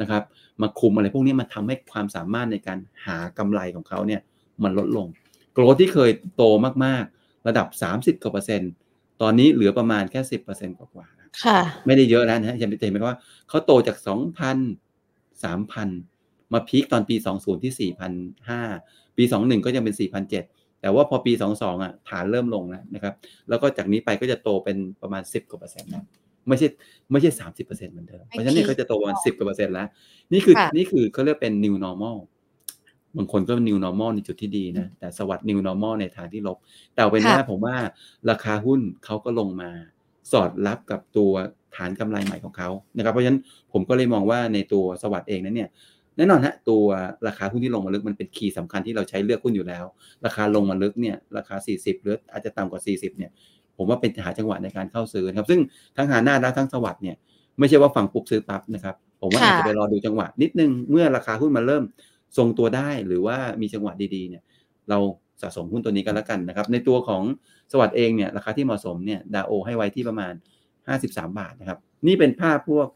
นะครับมาคุมอะไรพวกนี้มันทำให้ความสามารถในการหากำไรของเขาเนี่ยมันลดลงโกรธที่เคยโตมากๆระดับสามสิบกว่าเปอร์เซ็นต์ตอนนี้เหลือประมาณแค่ สิบเปอร์เซ็นต์ กว่าๆค่ะไม่ได้เยอะแล้วนะฮะจะเห็นไหมว่าเขาโตจาก สองพัน สามพัน มาพีคตอนปีสองพันที่ สี่พันห้าร้อย ปีสองพันหนึ่งก็ยังเป็น สี่พันเจ็ดร้อยแต่ว่าพอปีสองพันสองอ่ะฐานเริ่มลงแล้วนะครับแล้วก็จากนี้ไปก็จะโตเป็นประมาณสิบกว่าเปอร์เซ็นต์นะไม่ใช่ไม่ใช่ สามสิบเปอร์เซ็นต์ เหมือนเดิมเพราะฉะนั้นเนี่ยก็จะโตประมาณสิบกว่าเปอร์เซ็นต์แล้วนี่คือนี่คือเขาเรียกเป็น new normal บางคนก็ new normal ในจุดที่ดีนะแต่สวัสด์ new normal ในทางที่ลบแต่เป็นหน้าผมว่าราคาหุ้นเขาก็ลงมาสอดรับกับตัวฐานกำไรใหม่ของเขานะครับเพราะฉะนั้นผมก็เลยมองว่าในตัวสวัสด์เองนั้นเนี่ยแน่นอนฮะตัวราคาหุ้นที่ลงมาลึกมันเป็นคีย์สำคัญที่เราใช้เลือกหุ้นอยู่แล้วราคาลงมาลึกเนี่ยราคาสี่สิบหรืออาจจะต่ำกว่าสี่สิบเนี่ยผมว่าเป็นหาจังหวะในการเข้าซื้อนะครับซึ่งทั้งหาหน้าและทั้งสวัสด์เนี่ยไม่ใช่ว่าฝั่งปุ๊บซื้อปั๊บนะครับผมว่าอาจจะไปรอดูจังหวะนิดนึงเมื่อราคาหุ้นมันเริ่มทรงตัวได้หรือว่ามีจังหวะดีๆเนี่ยเราสะสมหุ้นตัวนี้กันแล้วกันนะครับในตัวของสวัสด์เองเนี่ยราคาที่เหมาะสมเนี่ยดาโอให้ไว้ที่ประมาณห้าสิบสามบาทนะครับนี่เป็นภาพพวก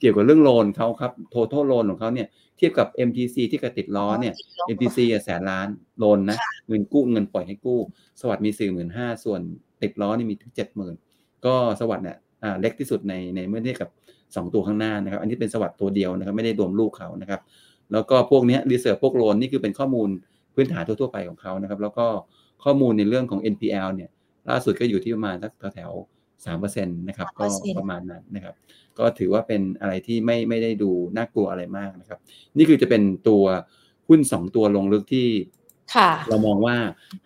เกี่ยวกับเรื่องโลนเขาครับโททัลโลนของเขาเนี่ยเทียบกับ เอ็ม พี ซี ที่กระติดล้อเนี่ย เอ็ม พี ซี แสนล้านโลนนะเงินกู้เงินปล่อยให้กู้สวัสด์มี สี่หมื่นห้าพัน ส่วนติดล้อนี่มีถึง เจ็ดหมื่น ก็สวัสด์เนี่ยอ่าเล็กที่สุดในในเมื่อเทียบกับสองตัวข้างหน้านะครับอันนี้เป็นสวัสด์ตัวเดียวนะครับไม่ได้รวมลูกเขานะครับแล้วก็พวกเนี้ยรีเสิร์ฟพวกโลนนี่คือเป็นข้อมูลพื้นฐานทั่วๆไปของเขานะครับแล้วก็ข้อมูลในเรื่องของ เอ็น พี แอล เนี่ยล่าสุดก็อยู่ที่ประมาณสักแถวสามเปอร์เซ็นต์ นะครับก็ประมาณนั้นนะครับก็ถือว่าเป็นอะไรที่ไม่ไม่ได้ดูน่ากลัวอะไรมากนะครับนี่คือจะเป็นตัวหุ้นสองตัวลงลึกที่เรามองว่า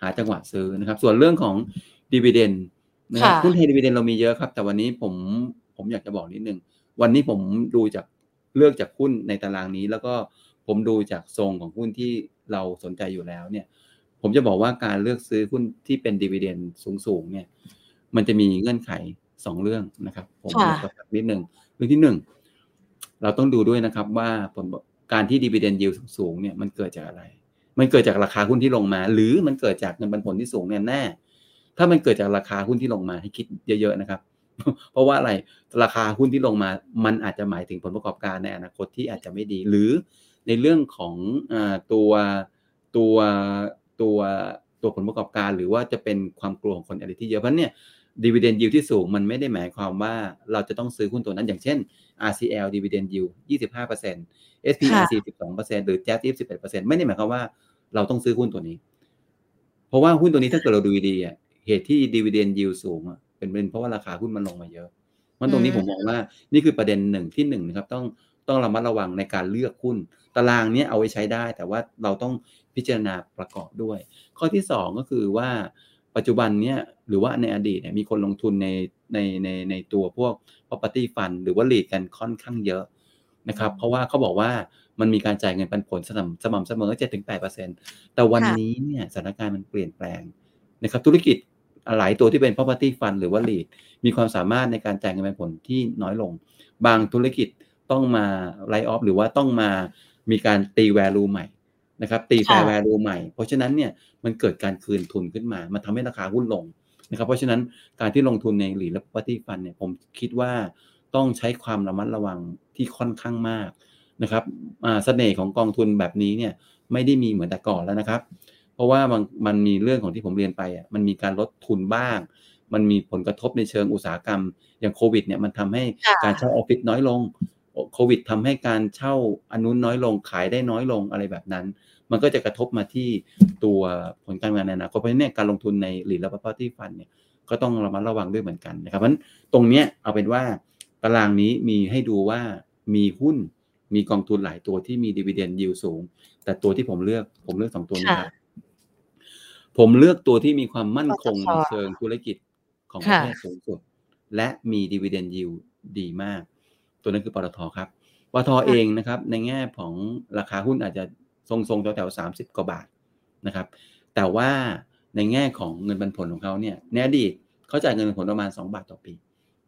หาจังหวะซื้อนะครับส่วนเรื่องของดิวิเดนนะครับหุ้นไทยดิวิเดนเรามีเยอะครับแต่วันนี้ผมผมอยากจะบอกนิดนึงวันนี้ผมดูจากเลือกจากหุ้นในตารางนี้แล้วก็ผมดูจากทรงของหุ้นที่เราสนใจอยู่แล้วเนี่ยผมจะบอกว่าการเลือกซื้อหุ้นที่เป็นดิวิเดนสูงๆเนี่ย มันจะมีเงื่อนไขสองเรื่องนะครับผมขอสักนิดนึงเรื่องที่หนึ่งเราต้องดูด้วยนะครับว่าผลการที่ dividend yield สูงๆเนี่ยมันเกิดจากอะไรมันเกิดจากราคาหุ้นที่ลงมาหรือมันเกิดจากเงินปันผลที่สูงแน่ๆถ้ามันเกิดจากราคาหุ้นที่ลงมาให้คิดเยอะๆนะครับเพราะว่าอะไรราคาหุ้นที่ลงมามันอาจจะหมายถึงผลประกอบการในอนาคตที่อาจจะไม่ดีหรือในเรื่องของอ่าตัวตัวตัวตัวผลประกอบการหรือว่าจะเป็นความกลัวของคนอะไรที่เยอะเพราะเนี่ย dividend yield ที่สูงมันไม่ได้หมายความว่าเราจะต้องซื้อหุ้นตัวนั้นอย่างเช่น อาร์ ซี แอล dividend yield ยี่สิบห้าเปอร์เซ็นต์ เอส พี สี่สิบสองเปอร์เซ็นต์ หรือ JAT สิบเอ็ดเปอร์เซ็นต์ ไม่ได้หมายความว่าเราต้องซื้อหุ้นตัวนี้เพราะว่าหุ้นตัวนี้ถ้าเกิดเราดูดีอ่ะเหตุที่ dividend yield สูงอ่ะเป็นเป็นเพราะว่าราคาหุ้นมันลงมาเยอะมันตรงนี้ผมมองว่านี่คือประเด็นหนึ่งที่หนึ่งนะครับต้องต้องระมัดระวังในการเลือกหุ้นตารางนี้เอาไว้ใช้ได้แต่ว่าเราต้องพิจารณาประกอบด้วยข้อที่สองก็คือว่าปัจจุบันเนี้ยหรือว่าในอดีตเนี่ยมีคนลงทุนในในในในตัวพวก property fund หรือว่า REIT กันค่อนข้างเยอะนะครับเพราะว่าเขาบอกว่ามันมีการจ่ายเงินปันผลสม่ำสม่ำเสมอ เจ็ดถึงแปดเปอร์เซ็นต์ แต่วันนี้เนี่ยสถานการณ์มันเปลี่ยนแปลงนะครับธุรกิจหลายตัวที่เป็น property fund หรือว่า REIT มีความสามารถในการจ่ายเงินปันผลที่น้อยลงบางธุรกิจต้องมาไลฟ์ออฟหรือว่าต้องมามีการตีแวลูใหม่นะครับตีแฟร์แวลูใหม่เพราะฉะนั้นเนี่ยมันเกิดการคืนทุนขึ้นมามันทำให้ราคาหุ้นลงนะครับเพราะฉะนั้นการที่ลงทุนในหลีและ property fund เนี่ยผมคิดว่าต้องใช้ความระมัดระวังที่ค่อนข้างมากนะครับอ่าเสน่ห์ของกองทุนแบบนี้เนี่ยไม่ได้มีเหมือนแต่ก่อนแล้วนะครับเพราะว่ามันมันมีเรื่องของที่ผมเรียนไปอ่ะมันมีการลดทุนบ้างมันมีผลกระทบในเชิงอุตสาหกรรมอย่างโควิดเนี่ยมันทำให้การเช่าออฟฟิศน้อยลงโควิดทำให้การเช่าอันนู้นน้อยลงขายได้น้อยลงอะไรแบบนั้นมันก็จะกระทบมาที่ตัวผลการงานในอนาคตเพราะฉะนั้นการลงทุนในหลีและ property fund เนี่ยก็ต้องระมัดระวังด้วยเหมือนกันนะครับเพราะฉะนั้นตรงเนี้ยเอาเป็นว่าตารางนี้มีให้ดูว่ามีหุ้นมีกองทุนหลายตัวที่มี dividend yield สูงแต่ตัวที่ผมเลือกผมเลือกสองตัวนี้ครับผมเลือกตัวที่มีความมั่นคงในเชิงธุรกิจของประเทศสูงสุดและมี dividend yield ดีมากตัวนั้นคือปตท.ครับปตท.เองนะครับในแง่ของราคาหุ้นอาจจะทรงๆแถวๆสามสิบกว่าบาทนะครับแต่ว่าในแง่ของเงินปันผลของเขาเนี่ยในอดีตเขาจ่ายเงินปันผลประมาณสองบาทต่อปี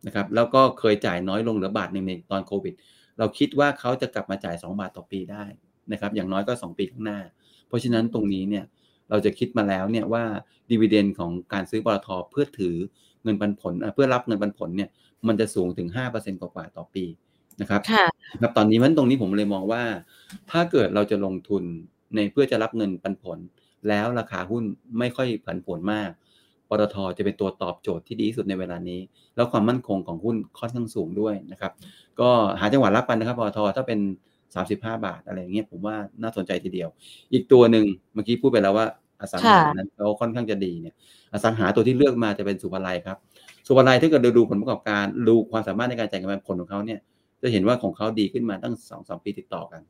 นะครับแล้วก็เคยจ่ายน้อยลงเหลือบาทนึงในตอนโควิดเราคิดว่าเขาจะกลับมาจ่ายสองบาทต่อปีได้นะครับอย่างน้อยก็สองปีข้างหน้าเพราะฉะนั้นตรงนี้เนี่ยเราจะคิดมาแล้วเนี่ยว่าดิวิเดนด์ของการซื้อปตท.เพื่อถือเงินปันผลเพื่อรับเงินปันผลเนี่ยมันจะสูงถึง ห้าเปอร์เซ็นต์ กว่าๆต่อปีนะครับครับตอนนี้มันตรงนี้ผมเลยมองว่าถ้าเกิดเราจะลงทุนในเพื่อจะรับเงินปันผลแล้วราคาหุ้นไม่ค่อยผันผวนมากปตท.จะเป็นตัวตอบโจทย์ที่ดีที่สุดในเวลานี้แล้วความมั่นคงของหุ้นค่อนข้างสูงด้วยนะครับก็หาจังหวะรับกันนะครับปตท.ถ้าเป็นสามสิบห้าบาทอะไรอย่างเงี้ยผมว่าน่าสนใจทีเดียวอีกตัวนึงเมื่อกี้พูดไปแล้วว่าอสังหานั้นเขาค่อนข้างจะดีเนี่ยอสังหาตัวที่เลือกมาจะเป็นสุภาลัยครับสุภาลัยถ้าเกิดดูผลประกอบการดูความสามารถในการจ่ายเงินปันผลของเขาเนี่ยจะเห็นว่าของเขาดีขึ้นมาตั้ง สองถึงสาม ปีติดต่อกัน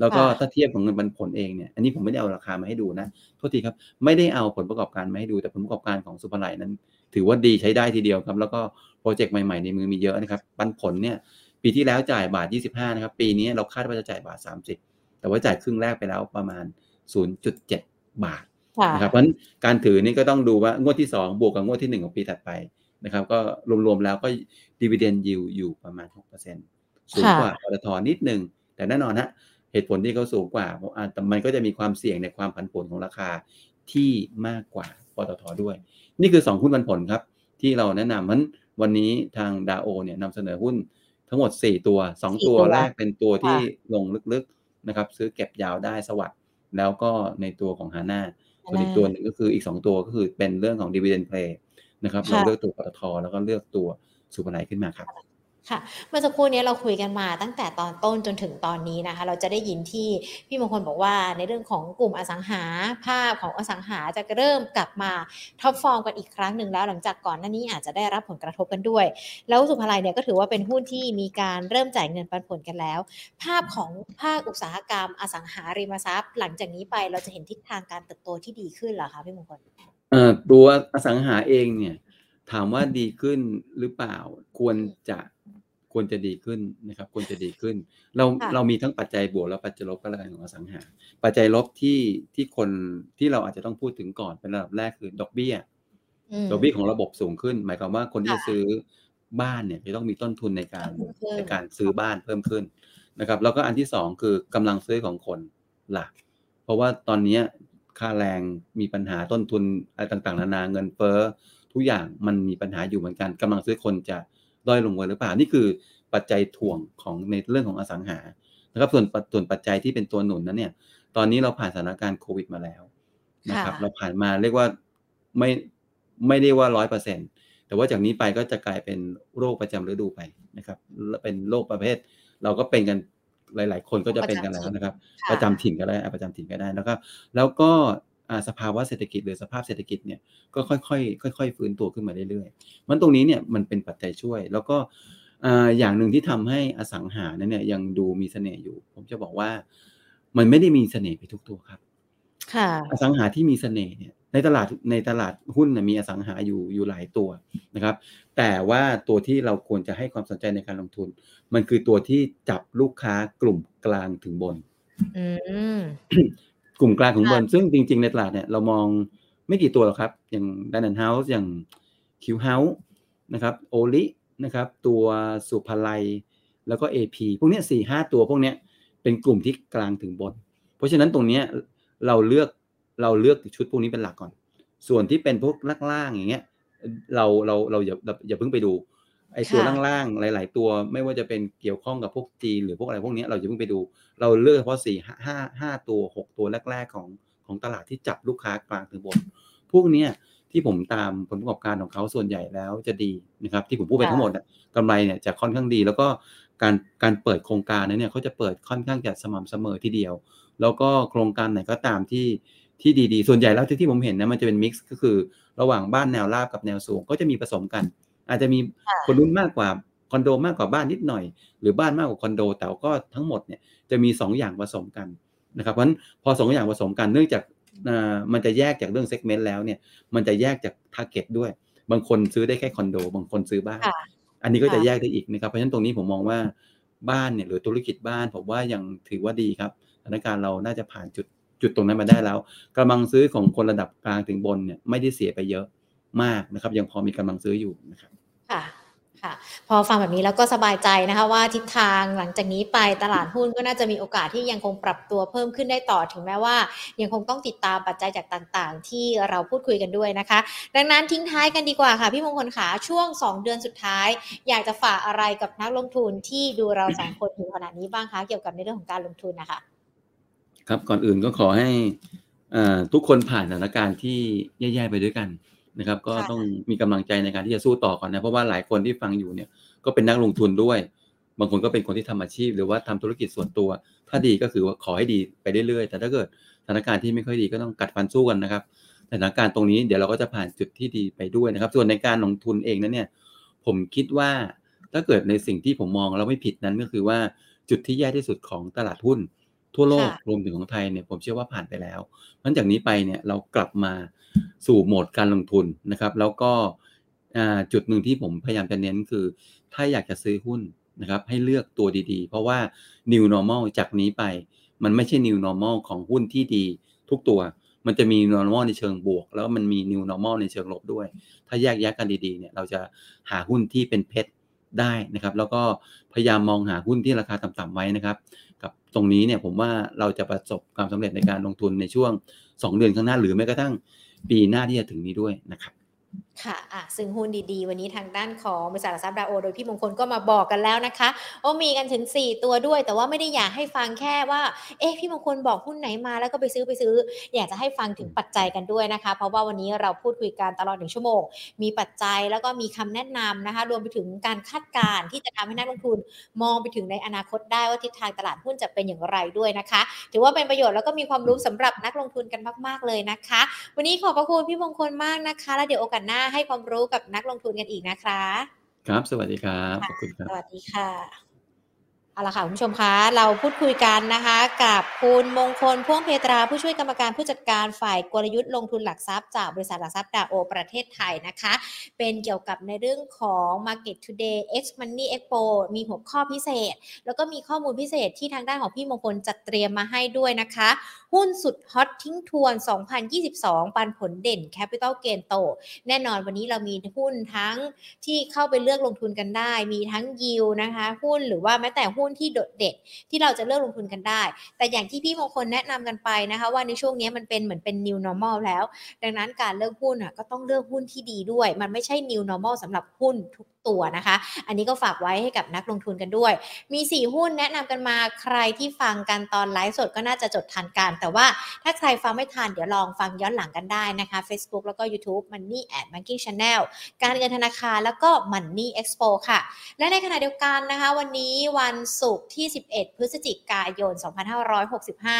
แล้วก็ถ้าเทียบของเงินปันผลเองเนี่ยอันนี้ผมไม่ได้เอาราคามาให้ดูนะโทษทีครับไม่ได้เอาผลประกอบการมาให้ดูแต่ผลประกอบการของสุภาลัยนั้นถือว่าดีใช้ได้ทีเดียวครับแล้วก็โปรเจกต์ใหม่ๆในมือมีเยอะนะครับปันผลเนี่ยปีที่แล้วจ่ายบาทยี่สิบห้านะครับปีนี้เราคาดว่าจะจ่ายบาทสามสิบแต่ว่าจ่ายครึ่งแรกไปแล้วประมาณ ศูนย์จุดเจ็ด บาทนะครับเพราะฉะนั้นการถือนี่ก็ต้องดูว่างวดที่สองบวกกับงวดที่หนึ่งของปีถัดไปนะครับก็รวมๆแล้วก็ dividend yield อยู่ประมาณ หกเปอร์เซ็นต์สูงกว่าปตท.นิดนึงแต่แน่นอนฮะเหตุผลที่เขาสูงกว่าแต่มันก็จะมีความเสี่ยงในความผันผวนของราคาที่มากกว่าปตท.ด้วยนี่คือสองหุ้นปันผลครับที่เราแนะนำมันวันนี้ทางดาโอเนี่ยนำเสนอหุ้นทั้งหมดสี่ตัวสองตัวแรกเป็นตัวที่ลงลึกๆนะครับซื้อเก็บยาวได้สวัสดิ์แล้วก็ในตัวของฮาน่าส่วนอีกตัวนึงก็คืออีกสองตัวก็คือเป็นเรื่องของ dividend play นะครับเราเลือกตัวปตท.แล้วก็เลือกตัวสุภาลัยขึ้นมาครับค่ะเมื่อสักครู่นี้เราคุยกันมาตั้งแต่ตอนต้นจนถึงตอนนี้นะคะเราจะได้ยินที่พี่มงคลบอกว่าในเรื่องของกลุ่มอสังหาภาพของอสังหาจะเริ่มกลับมาท็อปฟอร์มกันอีกครั้งหนึ่งแล้วหลังจากก่อนหน้านี้อาจจะได้รับผลกระทบกันด้วยแล้วสุภาลัยเนี่ยก็ถือว่าเป็นหุ้นที่มีการเริ่มจ่ายเงินปันผลกันแล้วภาพของภาคอุตสาหกรรมอสังหาริมทรัพย์หลังจากนี้ไปเราจะเห็นทิศทางการเติบโตที่ดีขึ้นเหรอคะพี่มงคลเอ่อตัวอสังหาเองเนี่ยถามว่าดีขึ้นหรือเปล่าควรจะควรจะดีขึ้นนะครับควรจะดีขึ้นเราเรามีทั้งปัจจัยบวกและปัจจัยลบก็แล้วกันของอสังหาปัจจัยลบที่ที่คนที่เราอาจจะต้องพูดถึงก่อนเป็นระดับแรกคือดอกเบี้ย ดอกเบี้ยของระบบสูงขึ้นหมายความว่าคนที่จะซื้อบ้านเนี่ยจะต้องมีต้นทุนในการในการซื้อบ้านเพิ่มขึ้นนะครับแล้วก็อันที่สองคือกำลังซื้อของคนล่ะเพราะว่าตอนนี้ค่าแรงมีปัญหาต้นทุนอะไรต่างๆนานาเงินเฟ้อทุกอย่างมันมีปัญหาอยู่เหมือนกันกำลังซื้อคนจะด้อยลงหรือเปล่านี่คือปัจจัยถ่วงของในเรื่องของอสังหานะครับส่วนส่วนปัจจัยที่เป็นตัวหนุนนั้นเนี่ยตอนนี้เราผ่านสถานการณ์โควิดมาแล้วนะครับเราผ่านมาเรียกว่าไม่ไม่ได้ว่า หนึ่งร้อยเปอร์เซ็นต์ แต่ว่าจากนี้ไปก็จะกลายเป็นโรคประจำฤดูไปนะครับเป็นโรคประเภทเราก็เป็นกันหลายๆคนก็จะเป็นกันแล้วนะครับประจำถิ่นก็ได้ประจำถิ่นก็ได้นะครับแล้วก็สภาวะเศรษฐกิจหรือสภาพเศรษฐกิจเนี่ยก็ค่อยๆค่อยๆฟื้นตัวขึ้นมาเรื่อยๆมันตรงนี้เนี่ยมันเป็นปัจจัยช่วยแล้วก็อย่างหนึ่งที่ทำให้อสังหานั้นเนี่ยยังดูมีเสน่ห์อยู่ผมจะบอกว่ามันไม่ได้มีเสน่ห์ไปทุกตัวครับอสังหาที่มีเสน่ห์เนี่ยในตลาดในตลาดหุ้นมีอสังหาอยู่อยู่หลายตัวนะครับแต่ว่าตัวที่เราควรจะให้ความสนใจในการลงทุนมันคือตัวที่จับลูกค้ากลุ่มกลางถึงบน กลุ่มกลางถึงบนซึ่งจริงๆในตลาดเนี่ยเรามองไม่กี่ตัวหรอกครับอย่าง Dana House อย่าง Q House นะครับโอลินะครับตัวสุภไลแล้วก็ เอ พี พวกเนี้ย สี่ห้า ตัวพวกเนี้ยเป็นกลุ่มที่กลางถึงบนเพราะฉะนั้นตรงเนี้ยเราเลือกเราเลือกชุดพวกนี้เป็นหลักก่อนส่วนที่เป็นพวกล่างๆอย่างเงี้ยเราเราเราอย่าอย่าเพิ่งไปดูไอ้ตัวล่างๆหลายๆตัวไม่ว่าจะเป็นเกี่ยวข้องกับพวกจีนหรือพวกอะไรพวกนี้เราอย่าเพิ่งไปดูเราเลือกเฉพาะสี่ ห้า ห้าตัวหกตัวแรกๆของของตลาดที่จับลูกค้ากลางถึงบนพวกเนี้ยที่ผมตามผลประกอบการของเขาส่วนใหญ่แล้วจะดีนะครับที่ผมพูดไปทั้งหมดน่ะกำไรเนี่ยจะค่อนข้างดีแล้วก็การการเปิดโครงการนั้นเนี่ยเขาจะเปิดค่อนข้างจะสม่ำเสมอทีเดียวแล้วก็โครงการไหนก็ตามที่ที่ดีๆส่วนใหญ่แล้วที่ที่ผมเห็นนะมันจะเป็นมิกซ์ก็คือระหว่างบ้านแนวราบกับแนวสูงก็จะมีผสมกันอาจจะมีคนรุ่นมากกว่าคอนโดมากกว่าบ้านนิดหน่อยหรือบ้านมากกว่าคอนโดแต่ก็ทั้งหมดเนี่ยจะมีสองอย่างผสมกันนะครับเพราะฉะนั้นพอสองอย่างผสมกันเนื่องจากมันจะแยกจากเรื่องเซกเมนต์แล้วเนี่ยมันจะแยกจากทาร์เก็ตด้วยบางคนซื้อได้แค่คอนโดบางคนซื้อบ้านอันนี้ก็จะแยกได้อีกนะครับเพราะฉะนั้นตรงนี้ผมมองว่าบ้านเนี่ยหรือธุรกิจบ้านผมว่ายังถือว่าดีครับสถานการณ์เราน่าจะผ่านจุดจุดตรงนั้นมาได้แล้วกำลังซื้อของคนระดับกลางถึงบนเนี่ยไม่ได้เสียไปเยอะมากนะครับยังพอมีกำลังซื้ออยู่นะครับค่ะค่ะพอฟังแบบนี้แล้วก็สบายใจนะคะว่าทิศทางหลังจากนี้ไปตลาดหุ้นก็น่าจะมีโอกาสที่ยังคงปรับตัวเพิ่มขึ้นได้ต่อถึงแม้ว่ายังคงต้องติดตามปัจจัยจากต่างๆที่เราพูดคุยกันด้วยนะคะดังนั้นทิ้งท้ายกันดีกว่าค่ะพี่มงคลขาช่วงสองเดือนสุดท้ายอยากจะฝากอะไรกับนักลงทุนที่ดูเราสองคนอยู่ขณะนี้บ้างคะเกี่ยวกับในเรื่องของการลงทุนนะคะครับก่อนอื่นก็ขอให้ทุกคนผ่านสถานการณ์ที่แย่ๆไปด้วยกันนะครับก็ต้องมีกำลังใจในการที่จะสู้ต่อก่อนนะเพราะว่าหลายคนที่ฟังอยู่เนี่ยก็เป็นนักลงทุนด้วยบางคนก็เป็นคนที่ทำอาชีพหรือว่าทำธุรกิจส่วนตัวถ้าดีก็คือว่าขอให้ดีไปเรื่อยๆแต่ถ้าเกิดสถานการณ์ที่ไม่ค่อยดีก็ต้องกัดฟันสู้กันนะครับสถานการณ์ตรงนี้เดี๋ยวเราก็จะผ่านจุดที่ดีไปด้วยนะครับส่วนในการลงทุนเองนั้นเนี่ยผมคิดว่าถ้าเกิดในสิ่งที่ผมมองเราไม่ผิดนั้นก็คือว่าจุดที่แย่ที่สุดของตลาดหุ้นทั่วโลกรวมถึงของไทยเนี่ยผมเชื่อว่าผ่านไปแล้วหลังจากนี้ไปเนี่ยเรากลับมาสู่โหมดการลงทุนนะครับแล้วก็จุดหนึ่งที่ผมพยายามจะเน้นคือถ้าอยากจะซื้อหุ้นนะครับให้เลือกตัวดีๆเพราะว่า new normal จากนี้ไปมันไม่ใช่ new normal ของหุ้นที่ดีทุกตัวมันจะมี new normal ในเชิงบวกแล้วมันมี new normal ในเชิงลบด้วยถ้าแยกแยะกันดีๆเนี่ยเราจะหาหุ้นที่เป็นเพชรได้นะครับแล้วก็พยายามมองหาหุ้นที่ราคาต่ำๆไว้นะครับกับตรงนี้เนี่ยผมว่าเราจะประสบความสำเร็จในการลงทุนในช่วงสองเดือนข้างหน้าหรือแม้กระทั่งปีหน้าที่จะถึงนี้ด้วยนะครับค่ะอ่ะซึ่งหุ้นดีๆวันนี้ทางด้านของบริษัทหลักทรัพย์ดาวโอโดยพี่มงคลก็มาบอกกันแล้วนะคะโอ้มีกันถึงสี่ตัวด้วยแต่ว่าไม่ได้อยากให้ฟังแค่ว่าเอ๊ะพี่มงคลบอกหุ้นไหนมาแล้วก็ไปซื้อไปซื้ออยากจะให้ฟังถึงปัจจัยกันด้วยนะคะเพราะว่าวันนี้เราพูดคุยกันตลอดหนึ่งชั่วโมงมีปัจจัยแล้วก็มีคำแนะนำนะคะรวมไปถึงการคาดการณ์ที่จะทำให้นักลงทุนมองไปถึงในอนาคตได้ว่าทิศทางตลาดหุ้นจะเป็นอย่างไรด้วยนะคะถือว่าเป็นประโยชน์แล้วก็มีความรู้สำหรับนักลงทุนกันมากๆเลยนะคะวันนี้ขอบพระคุณพี่มงคลมากนะคะแล้วเดี๋ยวโอกาสหน้าให้ความรู้กับนักลงทุนกันอีกนะคะครับสวัสดีครับขอบคุณครับสวัสดีค่ะ เอาละค่ะคุณผู้ชมคะเราพูดคุยกันนะคะกับคุณมงคลพ่วงเพตราผู้ช่วยกรรมการผู้จัดการฝ่ายกลยุทธ์ลงทุนหลักทรัพย์จากบริษัทหลักทรัพย์ดาโอประเทศไทยนะคะเป็นเกี่ยวกับในเรื่องของ Market Today X Money Expo มีหัวข้อพิเศษแล้วก็มีข้อมูลพิเศษที่ทางด้านของพี่มงคลจัดเตรียมมาให้ด้วยนะคะหุ้นสุดฮอตทิ้งทวนสองพันยี่สิบสองปันผลเด่น Capital Gain โตแน่นอนวันนี้เรามีหุ้นทั้งที่เข้าไปเลือกลงทุนกันได้มีทั้ง Yield นะคะหุ้นหรือว่าแม้แต่หุ้นที่โดดเด่นที่เราจะเลือกลงทุนกันได้แต่อย่างที่พี่มงคลแนะนำกันไปนะคะว่าในช่วงนี้มันเป็นเหมือนเป็น new normal แล้วดังนั้นการเลือกหุ้นอ่ะก็ต้องเลือกหุ้นที่ดีด้วยมันไม่ใช่ new normal สำหรับหุ้นทุกตัวนะคะอันนี้ก็ฝากไว้ให้กับนักลงทุนกันด้วยมีสี่หุ้นแนะนำกันมาใครที่ฟังกันตอนไลฟ์สดก็น่าจะจดทันกันแต่ว่าถ้าใครฟังไม่ทันเดี๋ยวลองฟังย้อนหลังกันได้นะคะ Facebook แล้วก็ YouTube Money and Banking Channel การเงินธนาคารแล้วก็ Money Expo ค่ะและในขณะเดียวกันนะคะวันนี้วันศุกร์ที่สิบเอ็ดพฤศจิกายนสองพันห้าร้อยหกสิบห้า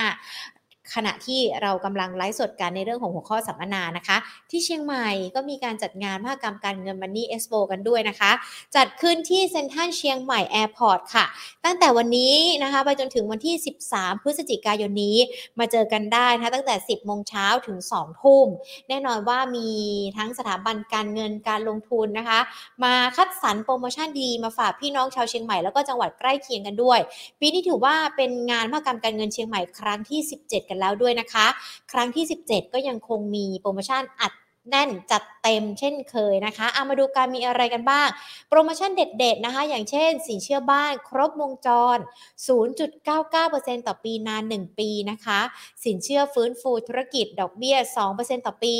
ขณะที่เรากำลังไลฟ์สดกันในเรื่องของหัวข้อสัมมนานะคะที่เชียงใหม่ก็มีการจัดงานมหกรรมการเงิน Money Expo กันด้วยนะคะจัดขึ้นที่เซ็นทรัลเชียงใหม่แอร์พอร์ตค่ะตั้งแต่วันนี้นะคะไปจนถึงวันที่สิบสามพฤศจิกายนนี้มาเจอกันได้นะคะตั้งแต่ สิบโมงเช้า ถึง สองทุ่มแน่นอนว่ามีทั้งสถาบันการเงินการลงทุนนะคะมาคัดสรรโปรโมชั่นดีมาฝากพี่น้องชาวเชียงใหม่แล้วก็จังหวัดใกล้เคียงกันด้วยปีนี้ถือว่าเป็นงานมหกรรมการเงินเชียงใหม่ครั้งที่สิบเจ็ดกันแล้วด้วยนะคะครั้งที่สิบเจ็ดก็ยังคงมีโปรโมชั่นอัดแน่นจัดเต็มเช่นเคยนะคะเอามาดูการมีอะไรกันบ้างโปรโมชั่นเด็ดๆนะคะอย่างเช่นสินเชื่อบ้านครบวงจร ศูนย์จุดเก้าเก้าเปอร์เซ็นต์ ต่อปีนานหนึ่งปีนะคะสินเชื่อฟื้นฟูธุรกิจดอกเบี้ย สองเปอร์เซ็นต์ ต่อปี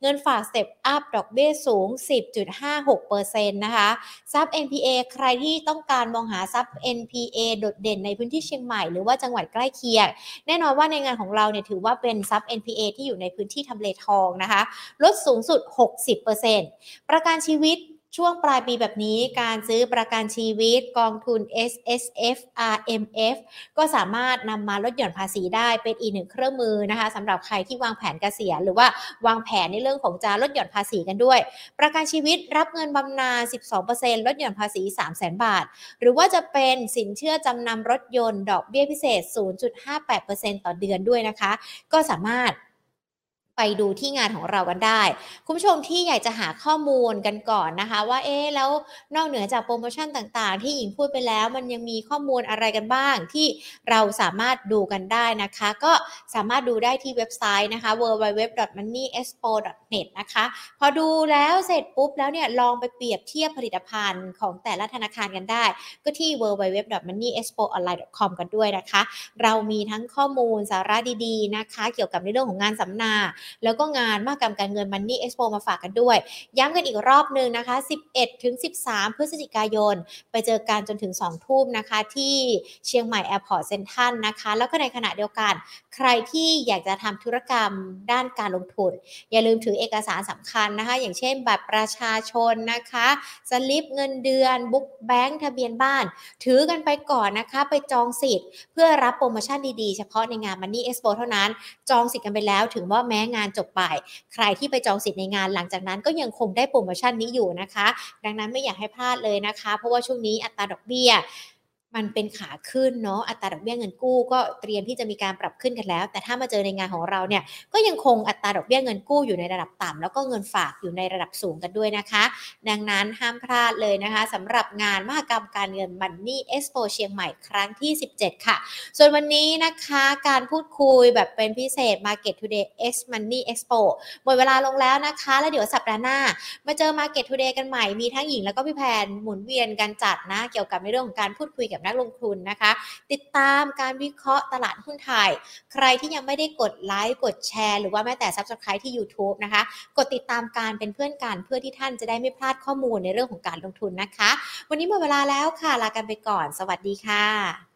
เงินฝากสเต็ปอัพดอกเบี้ยสูง สิบจุดห้าหกเปอร์เซ็นต์ นะคะซับ เอ็น พี เอ ใครที่ต้องการมองหาซับ เอ็น พี เอ โดดเด่นในพื้นที่เชียงใหม่หรือว่าจังหวัดใกล้เคียงแน่นอนว่าในงานของเราเนี่ยถือว่าเป็นซับ เอ็น พี เอ ที่อยู่ในพื้นที่ทำเลทองนะคะลดสูงสุด หกสิบเปอร์เซ็นต์ ประกันชีวิตช่วงปลายปีแบบนี้การซื้อประกันชีวิตกองทุน เอส เอส เอฟ อาร์ เอ็ม เอฟ ก็สามารถนำมาลดหย่อนภาษีได้เป็นอีกหนึ่งเครื่องมือนะคะสำหรับใครที่วางแผนเกษียณหรือว่าวางแผนในเรื่องของจะลดหย่อนภาษีกันด้วยประกันชีวิตรับเงินบำนาญ สิบสองเปอร์เซ็นต์ ลดหย่อนภาษี สามแสน บาทหรือว่าจะเป็นสินเชื่อจำนำรถยนต์ดอกเบี้ยพิเศษ ศูนย์จุดห้าแปดเปอร์เซ็นต์ ต่อเดือนด้วยนะคะก็สามารถไปดูที่งานของเรากันได้คุณผู้ชมที่อยากจะหาข้อมูลกันก่อนนะคะว่าเอ๊ะแล้วนอกเหนือจากโปรโมชั่นต่างๆที่หญิงพูดไปแล้วมันยังมีข้อมูลอะไรกันบ้างที่เราสามารถดูกันได้นะคะก็สามารถดูได้ที่เว็บไซต์นะคะ ดับเบิลยู ดับเบิลยู ดับเบิลยู ดอท มันนี่เอ็กซ์โป ดอท เน็ต นะคะพอดูแล้วเสร็จปุ๊บแล้วเนี่ยลองไปเปรียบเทียบผลิตภัณฑ์ของแต่ละธนาคารกันได้ก็ที่ ดับเบิลยู ดับเบิลยู ดับเบิลยู ดอท มันนี่เอ็กซ์โป ออนไลน์ ดอท คอม กันด้วยนะคะเรามีทั้งข้อมูลสาระดีๆนะคะเกี่ยวกับในเรื่องของงานสัมมนาแล้วก็งานมหกรรมการเงิน Money Expo มาฝากกันด้วยย้ำกันอีกรอบนึงนะคะสิบเอ็ดถึงสิบสามพฤศจิกายนไปเจอกันจนถึงสองทุ่มนะคะที่เชียงใหม่แอร์พอร์ตเซ็นทรัลนะคะแล้วก็ในขณะเดียวกันใครที่อยากจะทำธุรกรรมด้านการลงทุนอย่าลืมถือเอกสารสำคัญนะคะอย่างเช่นบัตรประชาชนนะคะสลิปเงินเดือนบุ๊กแบงค์ทะเบียนบ้านถือกันไปก่อนนะคะไปจองสิทธิ์เพื่อรับโปรโมชั่นดีๆเฉพาะในงาน Money Expo เท่านั้นจองสิทธิ์กันไปแล้วถึงว่าแม้งานจบไปใครที่ไปจองสิทธิ์ในงานหลังจากนั้นก็ยังคงได้โปรโมชั่นนี้อยู่นะคะดังนั้นไม่อยากให้พลาดเลยนะคะเพราะว่าช่วงนี้อัตราดอกเบี้ยมันเป็นขาขึ้นเนาะอัตราดอกเบี้ยเงินกู้ก็เตรียมที่จะมีการปรับขึ้นกันแล้วแต่ถ้ามาเจอในงานของเราเนี่ยก็ยังคงอัตราดอกเบี้ยเงินกู้อยู่ในระดับต่ำแล้วก็เงินฝากอยู่ในระดับสูงกันด้วยนะคะดังนั้นห้ามพลาดเลยนะคะสำหรับงานมหกรรมการเงิน Money Expo เชียงใหม่ครั้งที่สิบเจ็ดค่ะส่วนวันนี้นะคะการพูดคุยแบบเป็นพิเศษ Market Today X Money Expo หมดเวลาลงแล้วนะคะแล้วเดี๋ยวสัปดาห์หน้ามาเจอ Market Today กันใหม่มีทั้งหญิงแล้วก็พี่แพนหมุนเวียนกันจัดนะเกี่ยวกับในเรื่องของการพูดคุยกับนักลงทุนนะคะติดตามการวิเคราะห์ตลาดหุ้นไทยใครที่ยังไม่ได้กดไลค์กดแชร์หรือว่าแม้แต่ Subscribe ที่ YouTube นะคะกดติดตามการเป็นเพื่อนกันเพื่อที่ท่านจะได้ไม่พลาดข้อมูลในเรื่องของการลงทุนนะคะวันนี้หมดเวลาแล้วค่ะลากันไปก่อนสวัสดีค่ะ